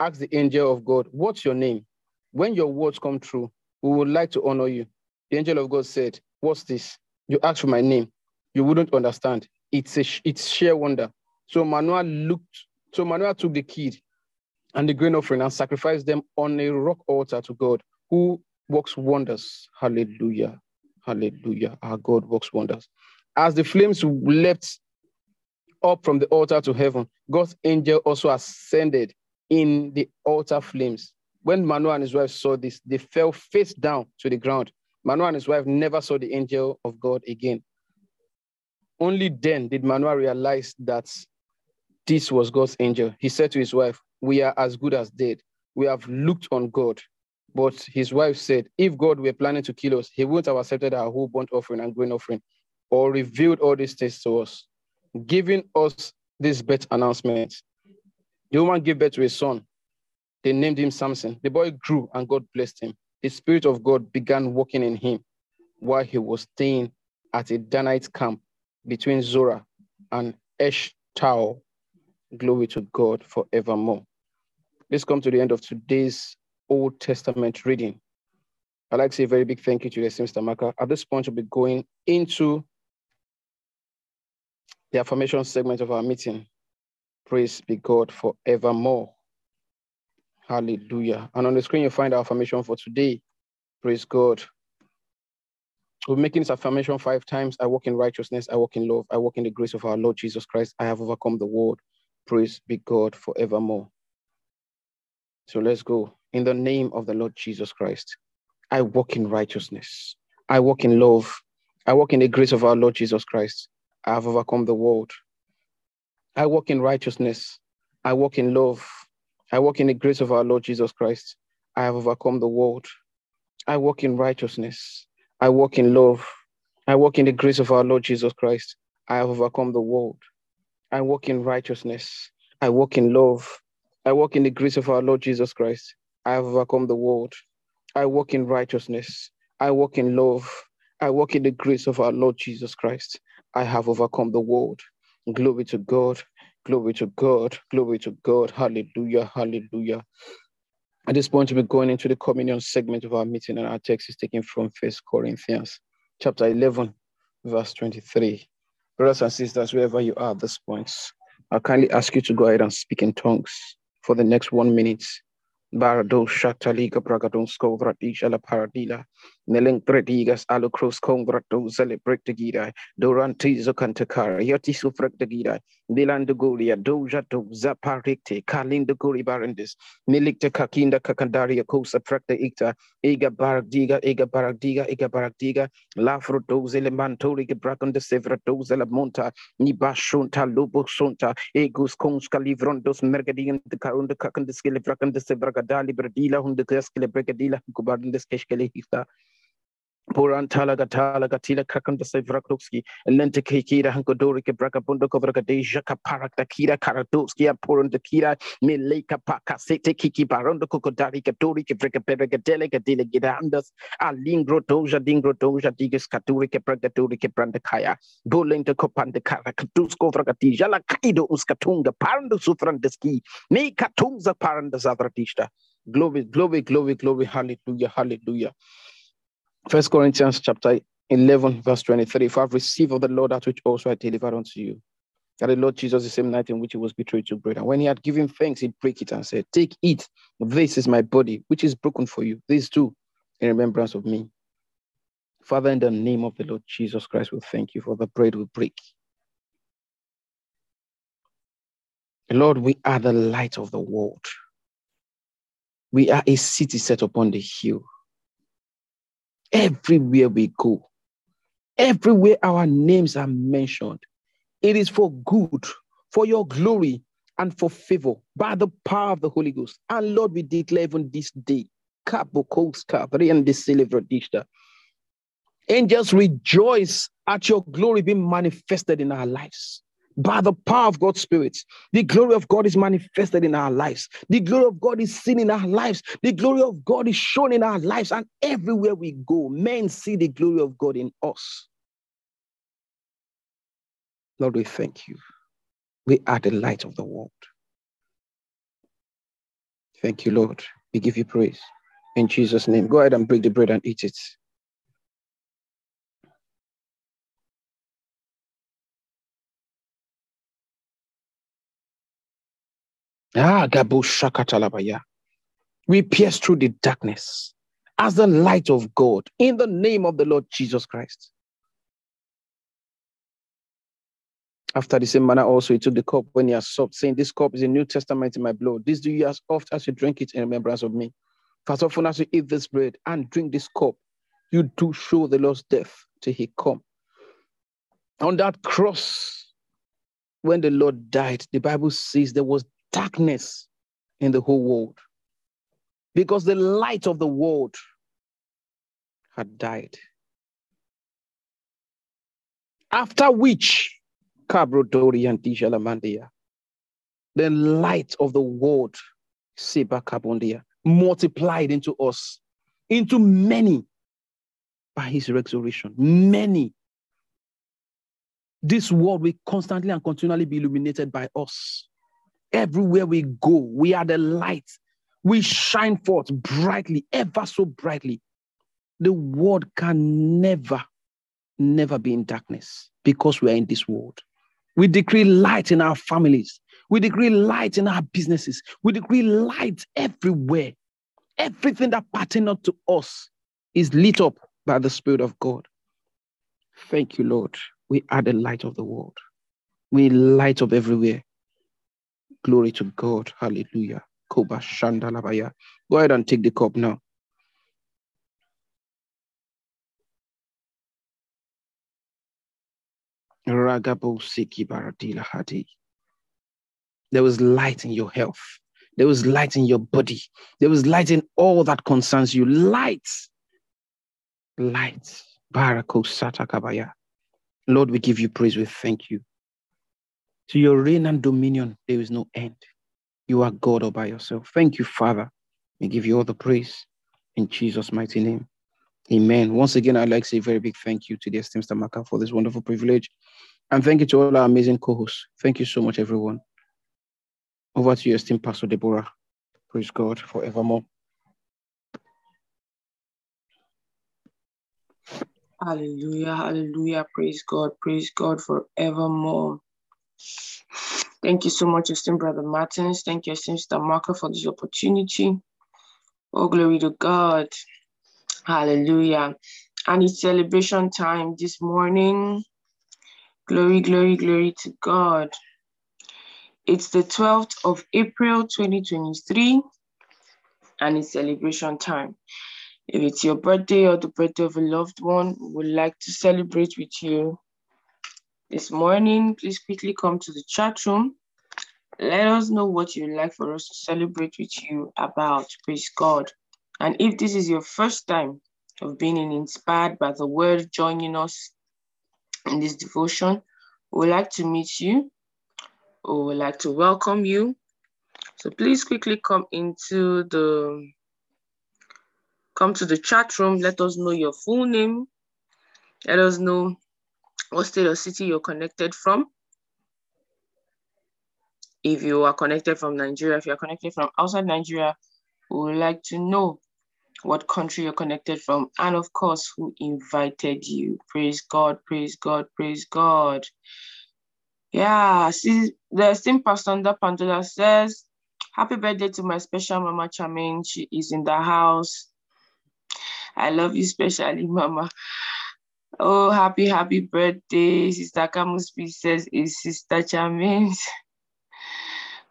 ask the angel of God, what's your name? When your words come true, we would like to honor you. The angel of God said, what's this? You asked for my name. You wouldn't understand. It's sheer wonder. So Manoah took the kid and the grain offering and sacrificed them on a rock altar to God, who works wonders. Hallelujah. Hallelujah. Our God works wonders. As the flames leapt up from the altar to heaven, God's angel also ascended in the altar flames. When Manoah and his wife saw this, they fell face down to the ground. Manoah and his wife never saw the angel of God again. Only then did Manoah realize that this was God's angel. He said to his wife, we are as good as dead. We have looked on God. But his wife said, if God were planning to kill us, he wouldn't have accepted our whole burnt offering and grain offering or revealed all these things to us, giving us this birth announcement. The woman gave birth to a son. They named him Samson. The boy grew and God blessed him. The Spirit of God began working in him while he was staying at a Danite camp between Zorah and Eshtaol. Glory to God forevermore. Let's come to the end of today's Old Testament reading. I'd like to say a very big thank you to the Sister Maka. At this point, we'll be going into the affirmation segment of our meeting. Praise be God forevermore. Hallelujah. And on the screen, you'll find our affirmation for today. Praise God. We're making this affirmation 5 times. I walk in righteousness. I walk in love. I walk in the grace of our Lord Jesus Christ. I have overcome the world. Praise be God forevermore. So let's go. In the name of the Lord Jesus Christ, I walk in righteousness. I walk in love. I walk in the grace of our Lord Jesus Christ. I have overcome the world. I walk in righteousness. I walk in love. I walk in the grace of our Lord Jesus Christ. I have overcome the world. I walk in righteousness. I walk in love. I walk in the grace of our Lord Jesus Christ. I have overcome the world. I walk in righteousness. I walk in love. I walk in the grace of our Lord Jesus Christ. I have overcome the world. I walk in righteousness. I walk in love. I walk in the grace of our Lord Jesus Christ. I have overcome the world. Glory to God. Glory to God. Glory to God. Hallelujah. Hallelujah. At this point, we're going into the communion segment of our meeting, and our text is taken from First Corinthians, chapter 11, verse 23. Brothers and sisters, wherever you are at this point, I kindly ask you to go ahead and speak in tongues for the next 1 minute. Bardo Shataliga Bragadon Skovradisha La Paradila, Neleng Predigas Alocros Congrado Celebrate the Gidai, Dorantizo Cantacar, Yotisu Frag the Gidai, Milanduguria, Doja do Zaparicte, Kalin the Guri Barandis, Milikta Kakinda Kakandaria Kosa Frag the Icta, Ega Baragdiga, Ega Baragdiga, Ega Baragdiga, Lafro dozele Mantori Bragon de Sevra dozela Monta, Nibashunta Lobo Sunta, Egus Konska Livrondos Mergadian the Karunda Kakan the Skilifrakan the Sevra. Dali Bradila, whom the Gaskele Bregadilla, Gubarin the Skeshkele Hista, Poran Talagatala Gatila Kakanda Sevrakowski, Lente Kikira, Hankodoric, Brakabundo Kovragade, Jakaparak, Takira, Karatowski, Poran the Kira, Mileka Paka, Sete Kiki, Barondo Kokodari, Katoric, Brekabegadele, Gadelegida, Andas, Alingro Doja, Dingro Doja, Digas, Katuric, Bragatoric, Brandakaya, Golent the Kopan the Karakatusko, Vragatija, La Kaido Uskatunga, Parando Sufrandeski, Mekatunza Paranda Zavratista. Glory, glory, glory, glory, hallelujah, hallelujah. First Corinthians chapter 11, verse 23. For I have received of the Lord that which also I delivered unto you. That the Lord Jesus, the same night in which he was betrayed, took bread. And when he had given thanks, he brake it and said, take, eat, this is my body, which is broken for you. This do in remembrance of me. Father, in the name of the Lord Jesus Christ, we thank you for the bread we break. Lord, we are the light of the world. We are a city set upon the hill. Everywhere we go, everywhere our names are mentioned, it is for good, for your glory, and for favor, by the power of the Holy Ghost. And Lord, we declare even this day, angels rejoice at your glory being manifested in our lives. By the power of God's Spirit, the glory of God is manifested in our lives. The glory of God is seen in our lives. The glory of God is shown in our lives. And everywhere we go, men see the glory of God in us. Lord, we thank you. We are the light of the world. Thank you, Lord. We give you praise. In Jesus' name, go ahead and break the bread and eat it. We pierce through the darkness as the light of God in the name of the Lord Jesus Christ. After the same manner also he took the cup when he had supped, saying, this cup is a New Testament in my blood. This do ye as oft as you drink it in remembrance of me. For as often as you eat this bread and drink this cup, you do show the Lord's death till he come. On that cross, when the Lord died, the Bible says there was darkness in the whole world, because the light of the world had died. After which, the light of the world multiplied into us, into many by his resurrection. Many. This world will constantly and continually be illuminated by us. Everywhere we go, we are the light. We shine forth brightly, ever so brightly. The world can never be in darkness because we are in this world. We decree light in our families. We decree light in our businesses. We decree light everywhere. Everything that pertains to us is lit up by the Spirit of God. Thank you, Lord. We are the light of the world. We light up everywhere. Glory to God. Hallelujah. Kobashandalabaya. Go ahead and take the cup now. Ragabo Siki Baradila Hadi. There was light in your health. There was light in your body. There was light in all that concerns you. Light. Light. Barako Satakabaya. Lord, we give you praise. We thank you. To your reign and dominion, there is no end. You are God all by yourself. Thank you, Father. We give you all the praise in Jesus' mighty name. Amen. Once again, I'd like to say a very big thank you to the esteemed Sister Maka for this wonderful privilege. And thank you to all our amazing co-hosts. Thank you so much, everyone. Over to your esteemed Pastor Deborah. Praise God forevermore. Hallelujah, hallelujah. Praise God forevermore. Thank you so much, esteemed Brother Martins. Thank you, esteemed Sister Maka, for this opportunity. Oh, glory to God. Hallelujah. And it's celebration time this morning. Glory, glory, glory to God. It's the 12th of April, 2023, and it's celebration time. If it's your birthday or the birthday of a loved one, we would like to celebrate with you this morning, please quickly come to the chat room. Let us know what you'd like for us to celebrate with you about. Praise God. And if this is your first time of being inspired by the word, joining us in this devotion, we would like to meet you. We would like to welcome you. So please quickly come to the chat room. Let us know your full name. Let us know what state or city you're connected from. If you are connected from Nigeria, if you are connected from outside Nigeria, we would like to know what country you're connected from, and of course, who invited you. Praise God, praise God, praise God. Yeah, see, the same person that Pandora says, happy birthday to my special Mama Charmaine. She is in the house. I love you specially, Mama. Oh, happy birthday, Sister Kamuspi says it's Sister Charmaine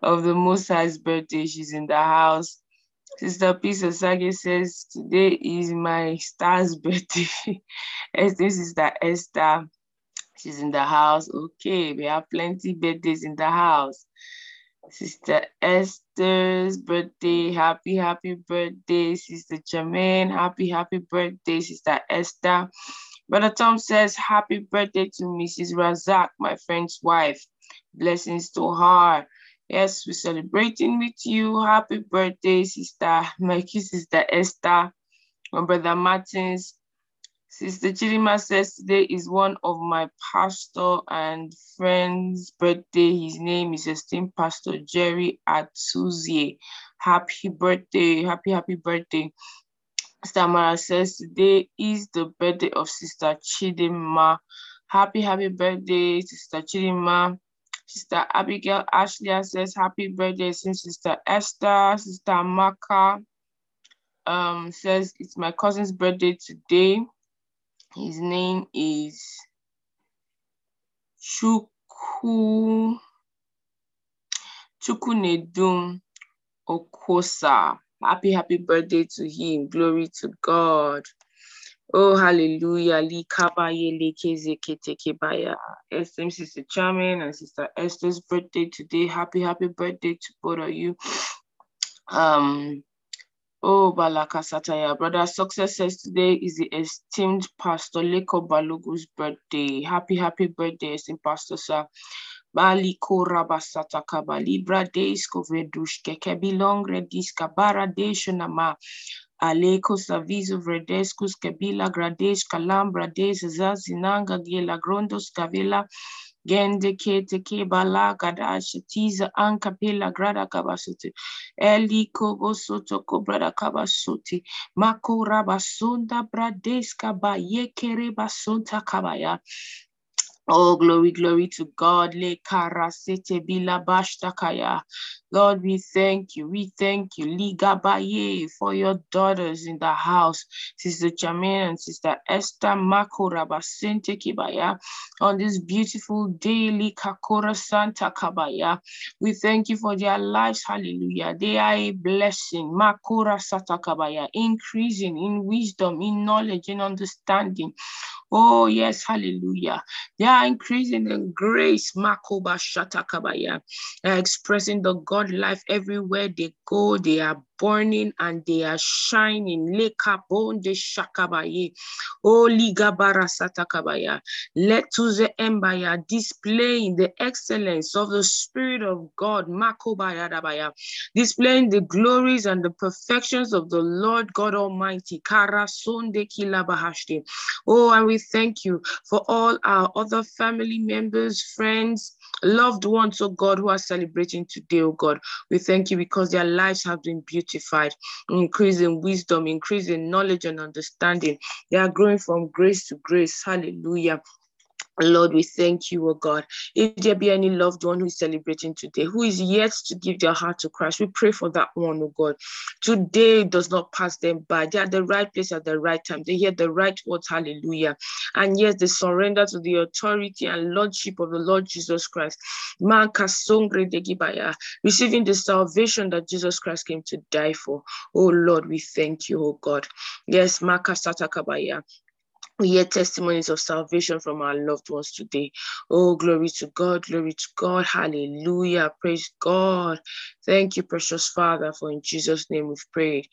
of the Most High's birthday. She's in the house. Sister Peace Osage says today is my star's birthday. Esther, Sister Esther, she's in the house. Okay, we have plenty birthdays in the house. Sister Esther's birthday, happy birthday, Sister Charmaine, happy birthday, Sister Esther. Brother Tom says, happy birthday to Mrs. Razak, my friend's wife. Blessings to her. Yes, we're celebrating with you. Happy birthday, Sister Mikey, Sister Esther. My Brother Martins Sister Chidima says today is one of my pastor and friend's birthday. His name is esteemed Pastor Jerry Atuzie. Happy birthday. Happy birthday. Stamara says today is the birthday of Sister Chidima. Happy birthday, Sister Chidima. Sister Abigail Ashley says happy birthday. Sister Esther, Sister Maka says it's my cousin's birthday today. His name is Chukunedum Okosa. Happy birthday to him. Glory to God. Oh, hallelujah. Sister Charmin and Sister Esther's birthday today. Happy birthday to both of you. Oh, Balakasataya. Brother Success says today is the esteemed Pastor Leko Balogu's birthday. Happy birthday, esteemed Pastor Sir. Baliko Rabasata Kabalibra Deisko Vedushke Kebilong Rediska Bara Deshonama. Aleko Saviso Vredescus Kabila Gradesh Kalambra Des Zazinanga Gela Grondos Kavela Gende Kete Kebala Gadash Tiza Ankapela Grada Kabasuti Eliko Bosoto Cobrada Kabasuti Mako Rabasunda Bradeska Bayekere Basunta Kabaya. Oh, glory to God. Le karasete bila bashtakaya. Lord, we thank you. Liga baye for your daughters in the house. Sister Jamin and Sister Esther Mako Rabasente Kibaya. On this beautiful day, Li Kakora Santa Kabaya. We thank you for their lives. Hallelujah. They are a blessing. Makora Santa Kabaya. Increasing in wisdom, in knowledge, in understanding. Oh, yes. Hallelujah. They are increasing in grace. Makoba Shatakabaya. They are expressing the God life everywhere they go. They are burning and they are shining. Leka bonde shakabaye. Oh, ligabara satakabaya. Let to the empire displaying the excellence of the Spirit of God. Makobaya dabaya. Displaying the glories and the perfections of the Lord God Almighty. Kara sonde kilabahashte. Oh, and we thank you for all our other family members, friends, loved ones, oh God, who are celebrating today, oh God. We thank you because their lives have been beautified, increasing wisdom, increasing knowledge and understanding. They are growing from grace to grace. Hallelujah. Lord, we thank you, oh God. If there be any loved one who is celebrating today, who is yet to give their heart to Christ, we pray for that one, oh God. Today does not pass them by. They are at the right place at the right time. They hear the right words, hallelujah. And yes, they surrender to the authority and lordship of the Lord Jesus Christ. Receiving the salvation that Jesus Christ came to die for. Oh Lord, we thank you, oh God. Yes, Makasatakabaya. We hear testimonies of salvation from our loved ones today. Oh, glory to God, hallelujah, praise God. Thank you, precious Father, for in Jesus' name we've prayed.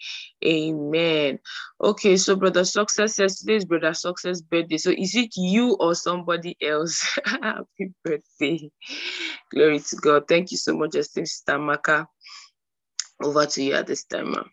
Amen. Okay, so Brother Success says today is Brother Success' birthday. So is it you or somebody else? Happy birthday. Glory to God. Thank you so much, esteemed Sister Maka. Over to you at this time, ma'am.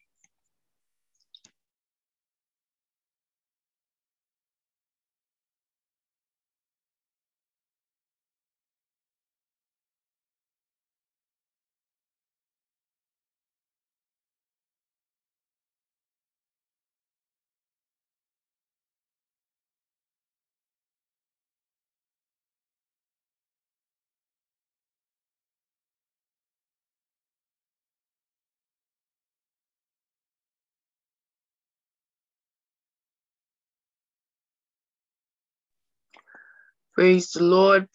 Praise the Lord,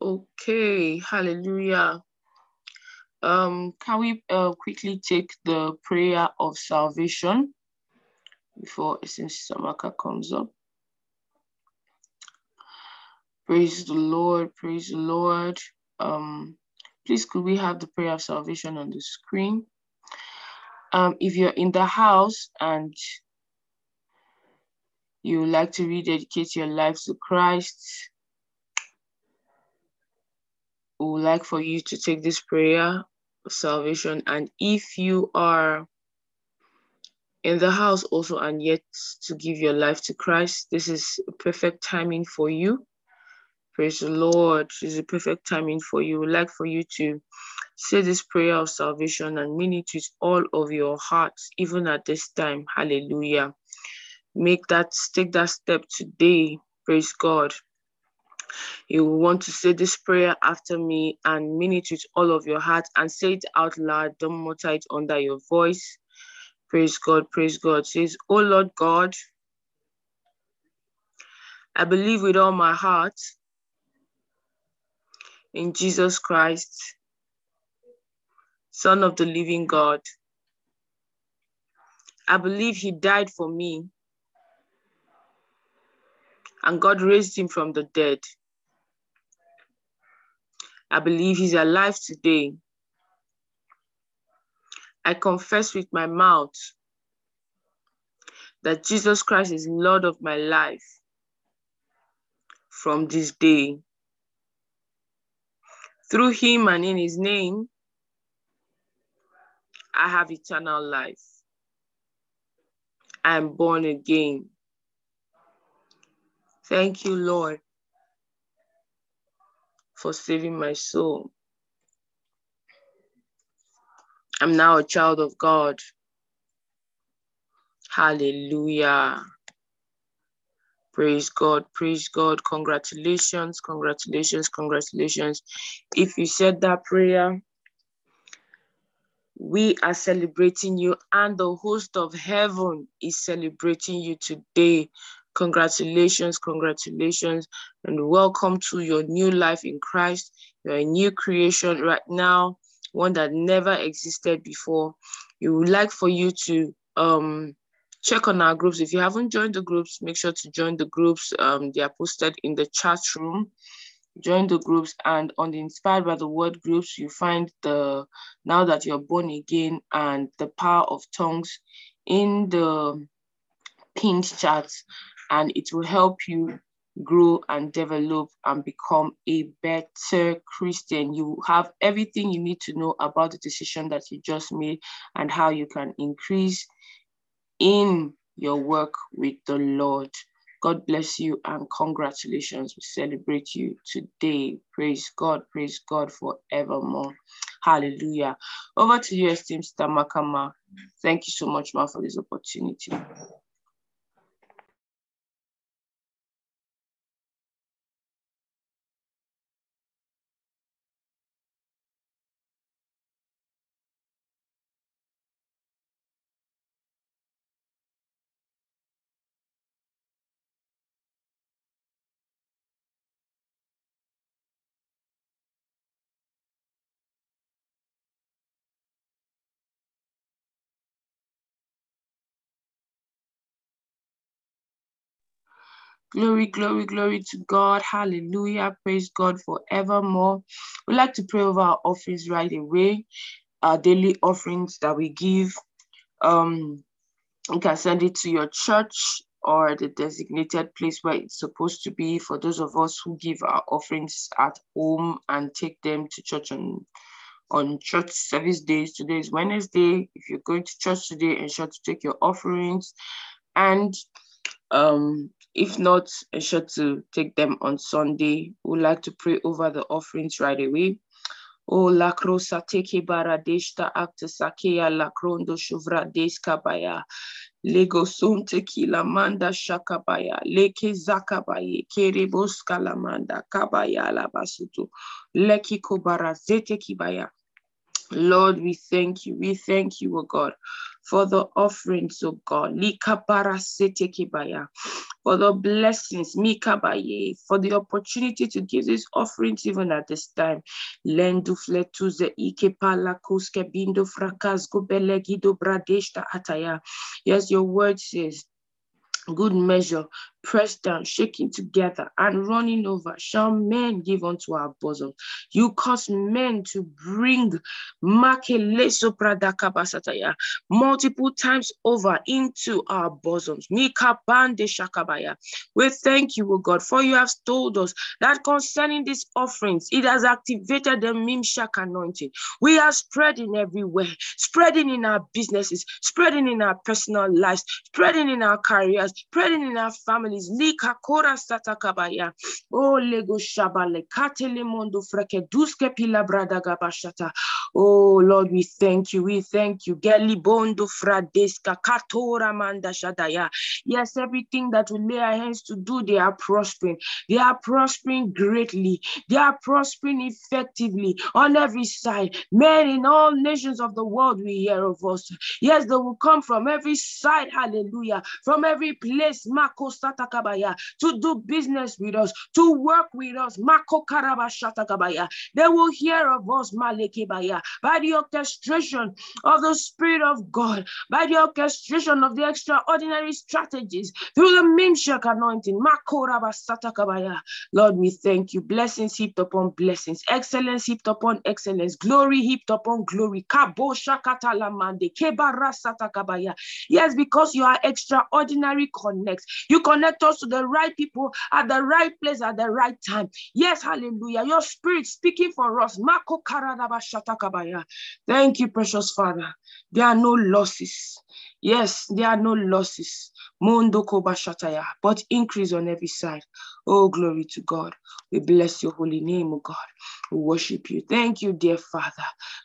Okay, hallelujah. Can we quickly take the prayer of salvation before Sister Samaka comes up? Praise the Lord, please, could we have the prayer of salvation on the screen? If you're in the house and you would like to rededicate your life to Christ, we would like for you to take this prayer of salvation. And if you are in the house also and yet to give your life to Christ. This is perfect timing for you. Praise the Lord. This is a perfect timing for you. We'd like for you to say this prayer of salvation and mean it with all of your hearts, even at this time. Hallelujah. Take that step today. Praise God. You want to say this prayer after me and mean it with all of your heart and say it out loud. Don't mutter it under your voice. Praise God. Praise God. Says, "Oh Lord God, I believe with all my heart in Jesus Christ, Son of the living God. I believe he died for me, and God raised him from the dead. I believe he's alive today. I confess with my mouth that Jesus Christ is Lord of my life from this day. Through him and in his name, I have eternal life. I am born again. Thank you, Lord, for saving my soul. I'm now a child of God. Hallelujah." Praise God. Praise God. Congratulations. Congratulations. Congratulations. If you said that prayer, we are celebrating you, and the host of heaven is celebrating you today. Congratulations, congratulations, and welcome to your new life in Christ. You're a new creation right now, one that never existed before. We would like for you to check on our groups. If you haven't joined the groups, make sure to join the groups. They are posted in the chat room. Join the groups, and on the Inspired by the Word groups, you find the Now That You're Born Again and the Power of Tongues in the pinned chats, and it will help you grow and develop and become a better Christian. You have everything you need to know about the decision that you just made and how you can increase in your work with the Lord. God bless you and congratulations. We celebrate you today. Praise God forevermore. Hallelujah. Over to you, esteemed Sister Makama. Thank you so much, ma, for this opportunity. Glory, glory, glory to God. Hallelujah. Praise God forevermore. We'd like to pray over our offerings right away, our daily offerings that we give. You can send it to your church or the designated place where it's supposed to be. For those of us who give our offerings at home and take them to church on church service days, today is Wednesday. If you're going to church today, ensure to take your offerings. And if not, ensure to take them on Sunday. We'd like to pray over the offerings right away. Oh, Lakro Sateke Baradeshta Akta Sakea Lakrondo Shuvra Deskabaya. Lego Sun Tekila Manda Shakabaya. Leke Zakabaye. Kerebos Kalamanda Kabaya Labasutu. Leki Kobara Zete Kibaya. Lord, we thank you. We thank you, O God, for the offerings, O God. Lika Bara Sete Kibaya. For the blessings, Mikabaye, for the opportunity to give these offerings even at this time. Lendu fletuze ike pala kuske bindo frakas gobelegido bradeshta ataya. Yes, your word says, good measure, pressed down, shaking together, and running over, shall men give unto our bosom. You cause men to bring multiple times over into our bosoms. We thank you, O God, for you have told us that concerning these offerings, it has activated the Mimshak anointing. We are spreading everywhere, spreading in our businesses, spreading in our personal lives, spreading in our careers, spreading in our families. Oh, Lego Shabale, Katele Mondo Freke, Duske Pila Brada Gabashata. Oh, Lord, we thank you. We thank you. Gelibondo Fradeska, Katora Manda Shadaya. Yes, everything that we lay our hands to do, they are prospering. They are prospering greatly. They are prospering effectively on every side. Men in all nations of the world, we hear of us. Yes, they will come from every side. Hallelujah. From every place, Mako Satakabaya, to do business with us, to work with us. Mako Karabashatakabaya. They will hear of us, Malekebaya, by the orchestration of the Spirit of God, by the orchestration of the extraordinary strategies through the Mimshak anointing. Mako Rabasatakabaya. Lord, we thank you. Blessings heaped upon blessings, excellence heaped upon excellence, glory heaped upon glory. Yes, because you are extraordinary connects. You connect us to the right people at the right place at the right time. Yes, hallelujah. Your Spirit speaking for us. Thank you, precious Father. There are no losses. Yes, there are no losses. But increase on every side. Oh, glory to God. We bless your holy name, O God. We worship you. Thank you, dear Father.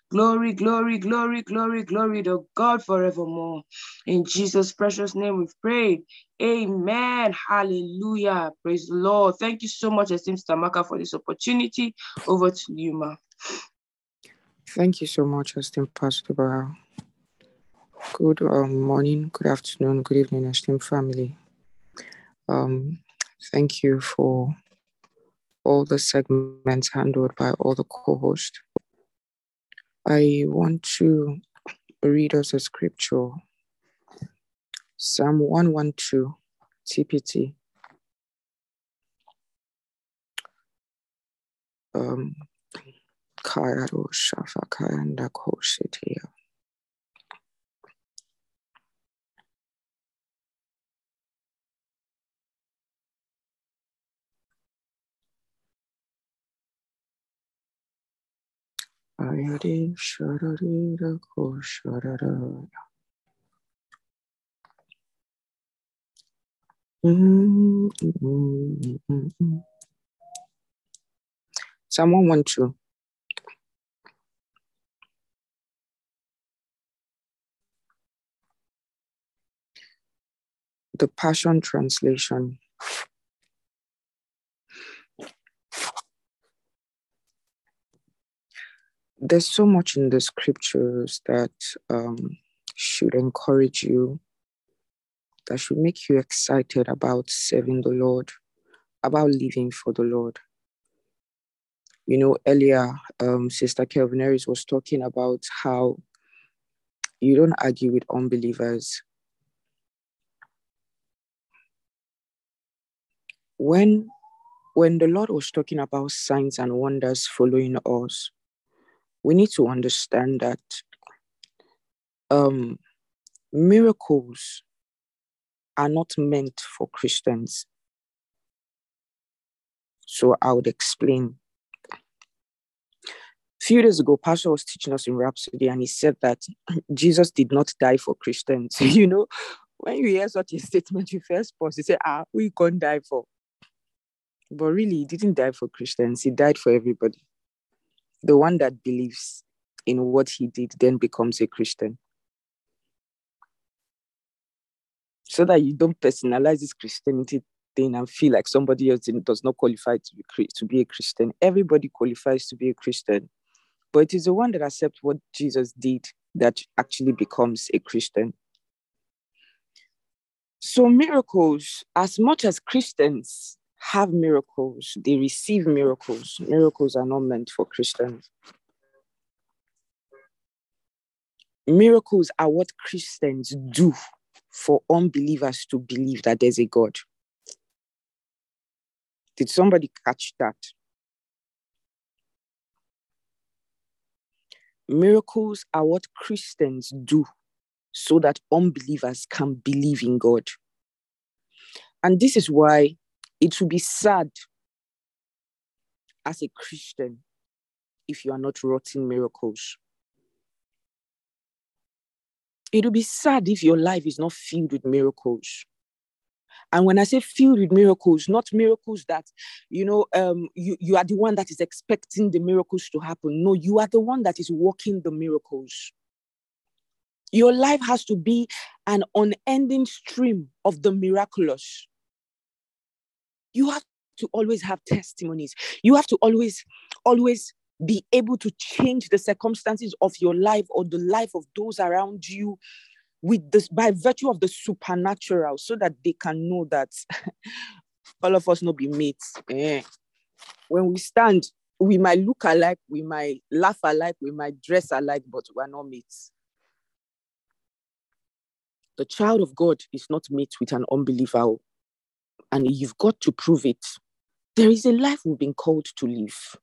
Glory, glory, glory, glory, glory to God forevermore. In Jesus' precious name we've prayed. Amen. Hallelujah. Praise the Lord. Thank you so much, esteemed Sister Maka, for this opportunity. Over to you, ma. Thank you so much, esteemed Pastor Deborah. Good morning, good afternoon, good evening, esteemed family. Thank you for all the segments handled by all the co-hosts. I want to read us a scripture, Psalm 112, TPT. Someone want to. The Passion Translation. There's so much in the scriptures that should encourage you, that should make you excited about serving the Lord, about living for the Lord. You know, earlier, Sister Kelvineris was talking about how you don't argue with unbelievers. When the Lord was talking about signs and wonders following us, we need to understand that miracles are not meant for Christians. So I would explain. A few days ago, Pastor was teaching us in Rhapsody, and he said that Jesus did not die for Christians. You know, when you hear such a statement, you first pause. You say, who you gonna die for? But really, he didn't die for Christians. He died for everybody. The one that believes in what he did then becomes a Christian. So that you don't personalize this Christianity thing and feel like somebody else does not qualify to be a Christian. Everybody qualifies to be a Christian. But it is the one that accepts what Jesus did that actually becomes a Christian. So miracles, as much as Christians have miracles, they receive miracles. Miracles are not meant for Christians. Miracles are what Christians do for unbelievers to believe that there's a God. Did somebody catch that? Miracles are what Christians do so that unbelievers can believe in God. And this is why it will be sad as a Christian if you are not wrought in miracles. It will be sad if your life is not filled with miracles. And when I say filled with miracles, not miracles that, you are the one that is expecting the miracles to happen. No, you are the one that is working the miracles. Your life has to be an unending stream of the miraculous. You have to always have testimonies. You have to always be able to change the circumstances of your life or the life of those around you with this, by virtue of the supernatural, so that they can know that all of us not be mates. When we stand, we might look alike, we might laugh alike, we might dress alike, but we are not mates. The child of God is not mate with an unbeliever, and you've got to prove it. There is a life we've been called to live.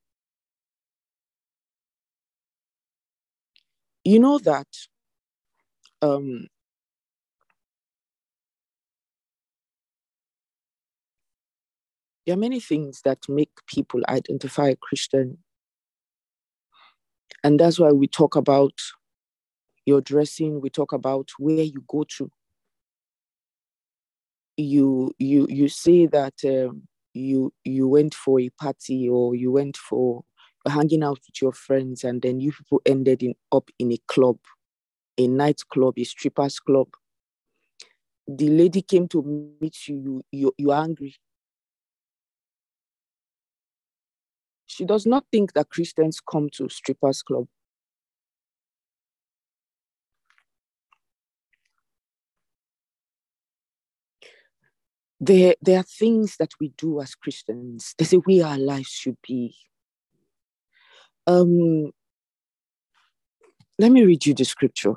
You know that there are many things that make people identify a Christian. And that's why we talk about your dressing, we talk about where you go to. You say that you went for a party, or you went for hanging out with your friends, and then you people ended up in a club, a nightclub, a stripper's club. The lady came to meet you, you're angry. She does not think that Christians come to stripper's club. There are things that we do as Christians. There's a way our lives should be. Let me read you the scripture.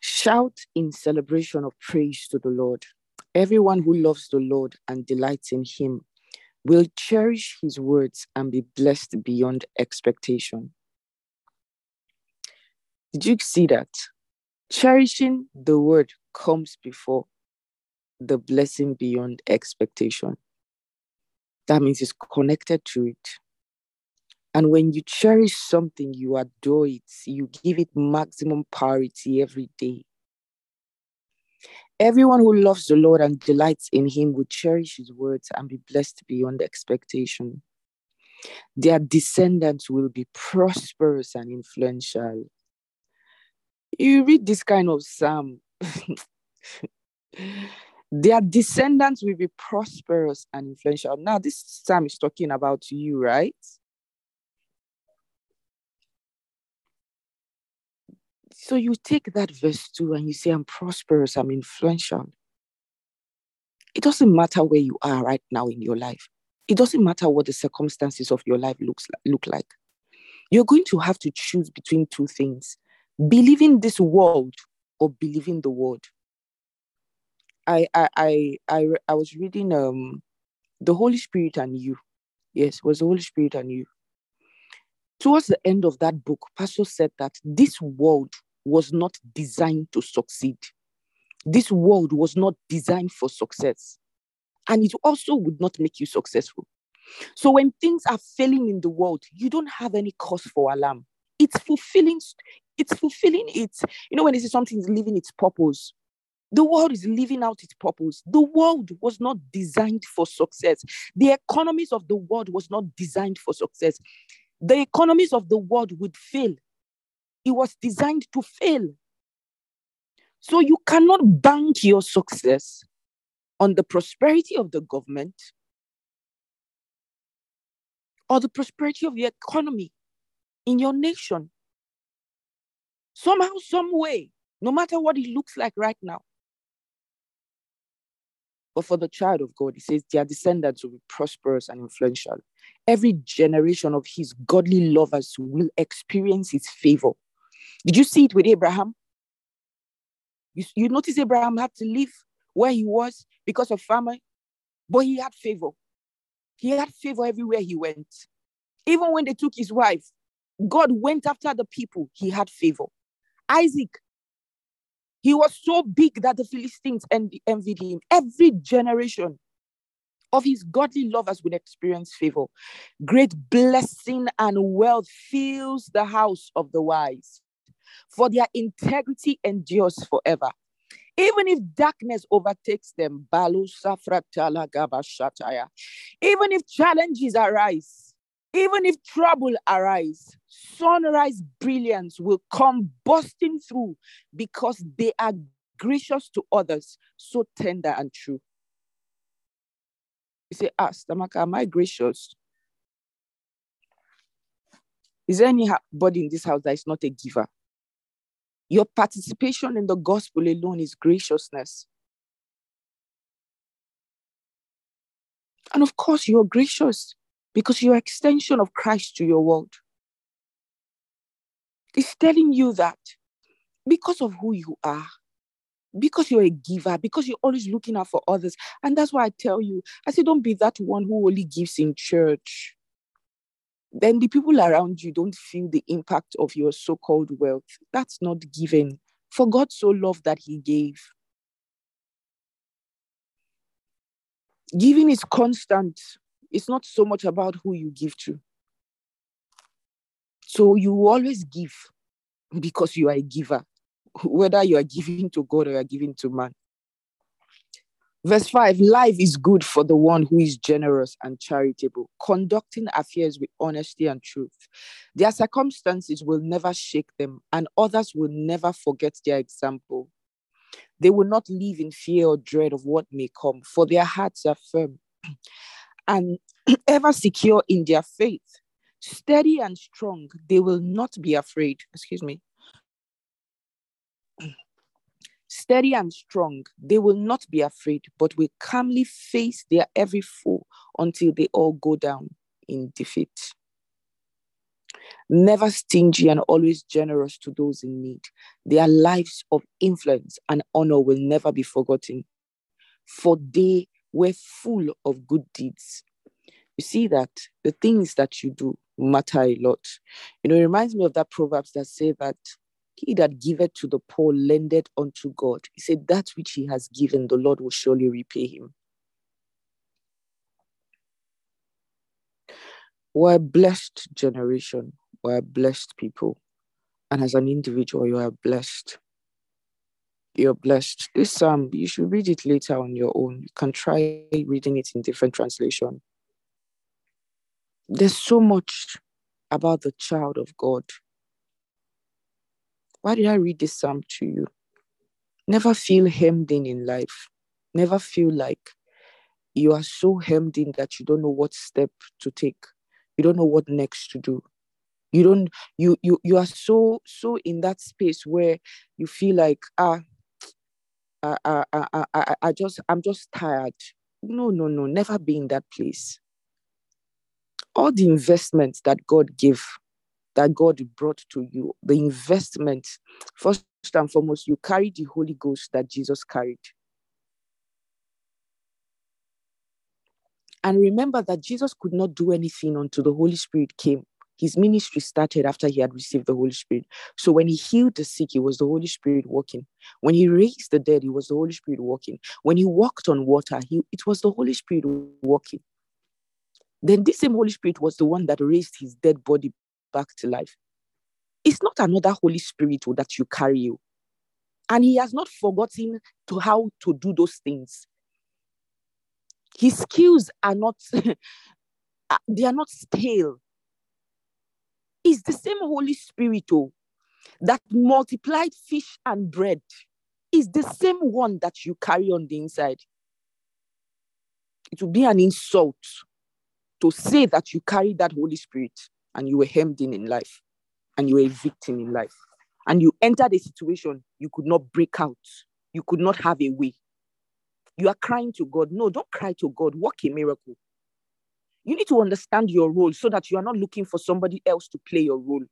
Shout in celebration of praise to the Lord. Everyone who loves the Lord and delights in him will cherish his words and be blessed beyond expectation. Did you see that? Cherishing the word comes before the blessing beyond expectation. That means it's connected to it. And when you cherish something, you adore it. You give it maximum priority every day. Everyone who loves the Lord and delights in him will cherish his words and be blessed beyond expectation. Their descendants will be prosperous and influential. You read this kind of psalm. Their descendants will be prosperous and influential. Now, this psalm is talking about you, right? So you take that verse 2 and you say, I'm prosperous, I'm influential. It doesn't matter where you are right now in your life. It doesn't matter what the circumstances of your life look like. You're going to have to choose between two things. Believing this world or believing the word. I was reading the Holy Spirit and You. Yes, it was the Holy Spirit and You. Towards the end of that book, Pastor said that this world was not designed to succeed. This world was not designed for success. And it also would not make you successful. So when things are failing in the world, you don't have any cause for alarm. It's fulfilling it. When they say something is living its purpose, the world is living out its purpose. The world was not designed for success. The economies of the world was not designed for success. The economies of the world would fail. It was designed to fail. So you cannot bank your success on the prosperity of the government or the prosperity of your economy in your nation. Somehow, some way, no matter what it looks like right now. But for the child of God, he says their descendants will be prosperous and influential. Every generation of his godly lovers will experience his favor. Did you see it with Abraham? You notice Abraham had to leave where he was because of famine, but he had favor. He had favor everywhere he went. Even when they took his wife, God went after the people. He had favor. Isaac, he was so big that the Philistines envied him. Every generation of his godly lovers will experience favor. Great blessing and wealth fills the house of the wise, for their integrity endures forever. Even if darkness overtakes them, even if challenges arise, even if trouble arise, sunrise brilliance will come bursting through because they are gracious to others, so tender and true. You say, ask, Tamaka, am I gracious? Is there anybody in this house that is not a giver? Your participation in the gospel alone is graciousness. And of course, you're gracious because you're an extension of Christ to your world. It's telling you that because of who you are, because you're a giver, because you're always looking out for others. And that's why I tell you, I say, don't be that one who only gives in church. Then the people around you don't feel the impact of your so-called wealth. That's not giving. For God so loved that he gave. Giving is constant. It's not so much about who you give to. So you always give because you are a giver, whether you are giving to God or you are giving to man. Verse 5, life is good for the one who is generous and charitable, conducting affairs with honesty and truth. Their circumstances will never shake them, and others will never forget their example. They will not live in fear or dread of what may come, for their hearts are firm and ever secure in their faith. Steady and strong, they will not be afraid. Steady and strong, they will not be afraid, but will calmly face their every foe until they all go down in defeat. Never stingy and always generous to those in need. Their lives of influence and honor will never be forgotten, for they were full of good deeds. You see that the things that you do matter a lot. You know, it reminds me of that Proverbs that say that he that giveth to the poor lendeth unto God. He said, that which he has given, the Lord will surely repay him. We're a blessed generation. We're a blessed people. And as an individual, you are blessed. You're blessed. This psalm, you should read it later on your own. You can try reading it in different translation. There's so much about the child of God. Why did I read this psalm to you? Never feel hemmed in life. Never feel like you are so hemmed in that you don't know what step to take. You don't know what next to do. You don't. You are so in that space where you feel like I'm just tired. No. Never be in that place. All the investments that God gave, that God brought to you, the investment, first and foremost, you carry the Holy Ghost that Jesus carried. And remember that Jesus could not do anything until the Holy Spirit came. His ministry started after he had received the Holy Spirit. So when he healed the sick, it was the Holy Spirit working. When he raised the dead, it was the Holy Spirit working. When he walked on water, it was the Holy Spirit working. Then this same Holy Spirit was the one that raised his dead body back to life. It's not another Holy Spirit that you carry. And he has not forgotten how to do those things. His skills are not, they are not stale. It's the same Holy Spirit that multiplied fish and bread. It's the same one that you carry on the inside. It would be an insult to say that you carry that Holy Spirit and you were hemmed in life, and you were a victim in life, and you entered a situation you could not break out, you could not have a way. You are crying to God. No, don't cry to God. Work a miracle. You need to understand your role so that you are not looking for somebody else to play your role.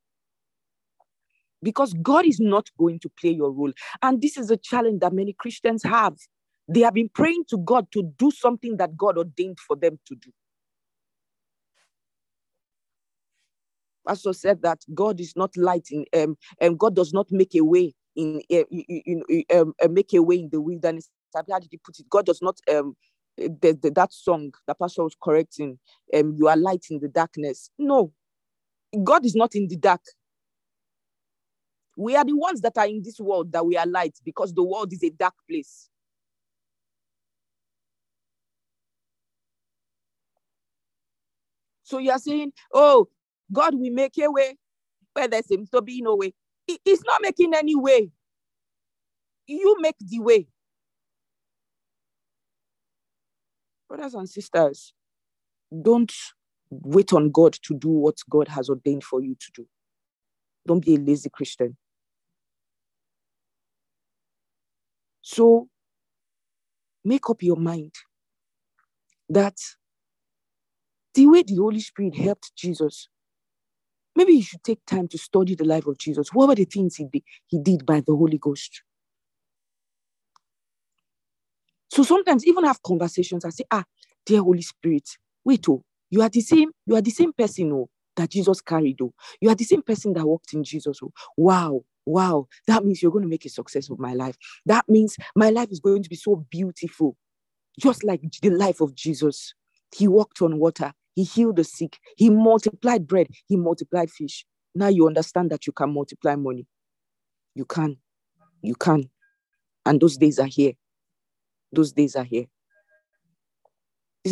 Because God is not going to play your role. And this is a challenge that many Christians have. They have been praying to God to do something that God ordained for them to do. Pastor said that God is not light in, and God does not make a way in the wilderness. How did he put it? God does not. That song that Pastor was correcting. You are light in the darkness. No, God is not in the dark. We are the ones that are in this world that we are light, because the world is a dark place. So you are saying, oh, God will make a way where there seems to be no way. It's not making any way. You make the way. Brothers and sisters, don't wait on God to do what God has ordained for you to do. Don't be a lazy Christian. So make up your mind that the way the Holy Spirit helped Jesus, maybe you should take time to study the life of Jesus. What were the things he did by the Holy Ghost? So sometimes even have conversations and say, dear Holy Spirit, wait, you are the same person that Jesus carried. You are the same person that walked in Jesus. Wow, that means you're going to make a success of my life. That means my life is going to be so beautiful, just like the life of Jesus. He walked on water. He healed the sick. He multiplied bread. He multiplied fish. Now you understand that you can multiply money. You can. And those days are here. This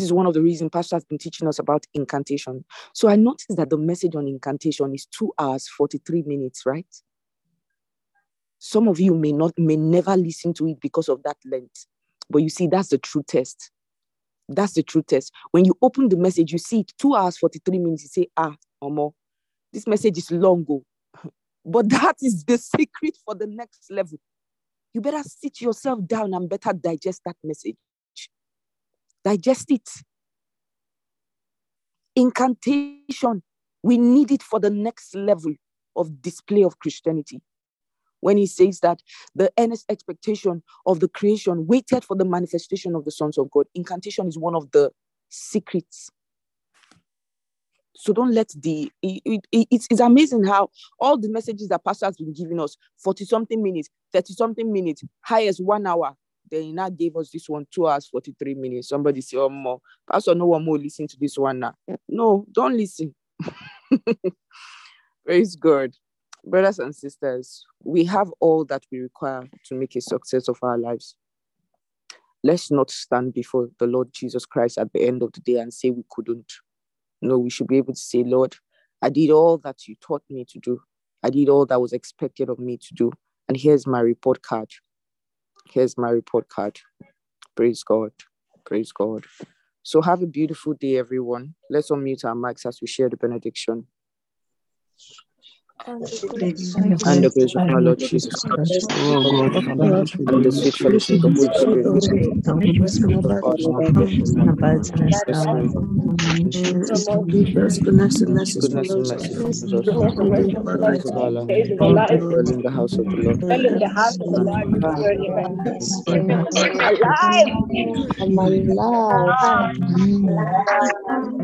is one of the reasons Pastor has been teaching us about incantation. So I noticed that the message on incantation is 2 hours, 43 minutes, right? Some of you may never listen to it because of that length. But you see, that's the true test. When you open the message, you see it, 2 hours, 43 minutes, you say, Omo, this message is long ago. But that is the secret for the next level. You better sit yourself down and better digest that message. Digest it. Incantation, we need it for the next level of display of Christianity. When he says that the earnest expectation of the creation waited for the manifestation of the sons of God. Incantation is one of the secrets. So don't let it's amazing how all the messages that Pastor has been giving us, 40-something minutes, 30-something minutes, highest 1 hour. Then he now gave us this one, 2 hours, 43 minutes. Somebody say, more. Pastor, no one more listen to this one now. No, don't listen. Praise God. Brothers and sisters, we have all that we require to make a success of our lives. Let's not stand before the Lord Jesus Christ at the end of the day and say we couldn't. No, we should be able to say, Lord, I did all that you taught me to do. I did all that was expected of me to do. And here's my report card. Praise God. So have a beautiful day, everyone. Let's unmute our mics as we share the benediction. And the grace of our Lord Jesus Christ, and the sweet fellowship of the Holy Spirit, in the house of the Lord, alive.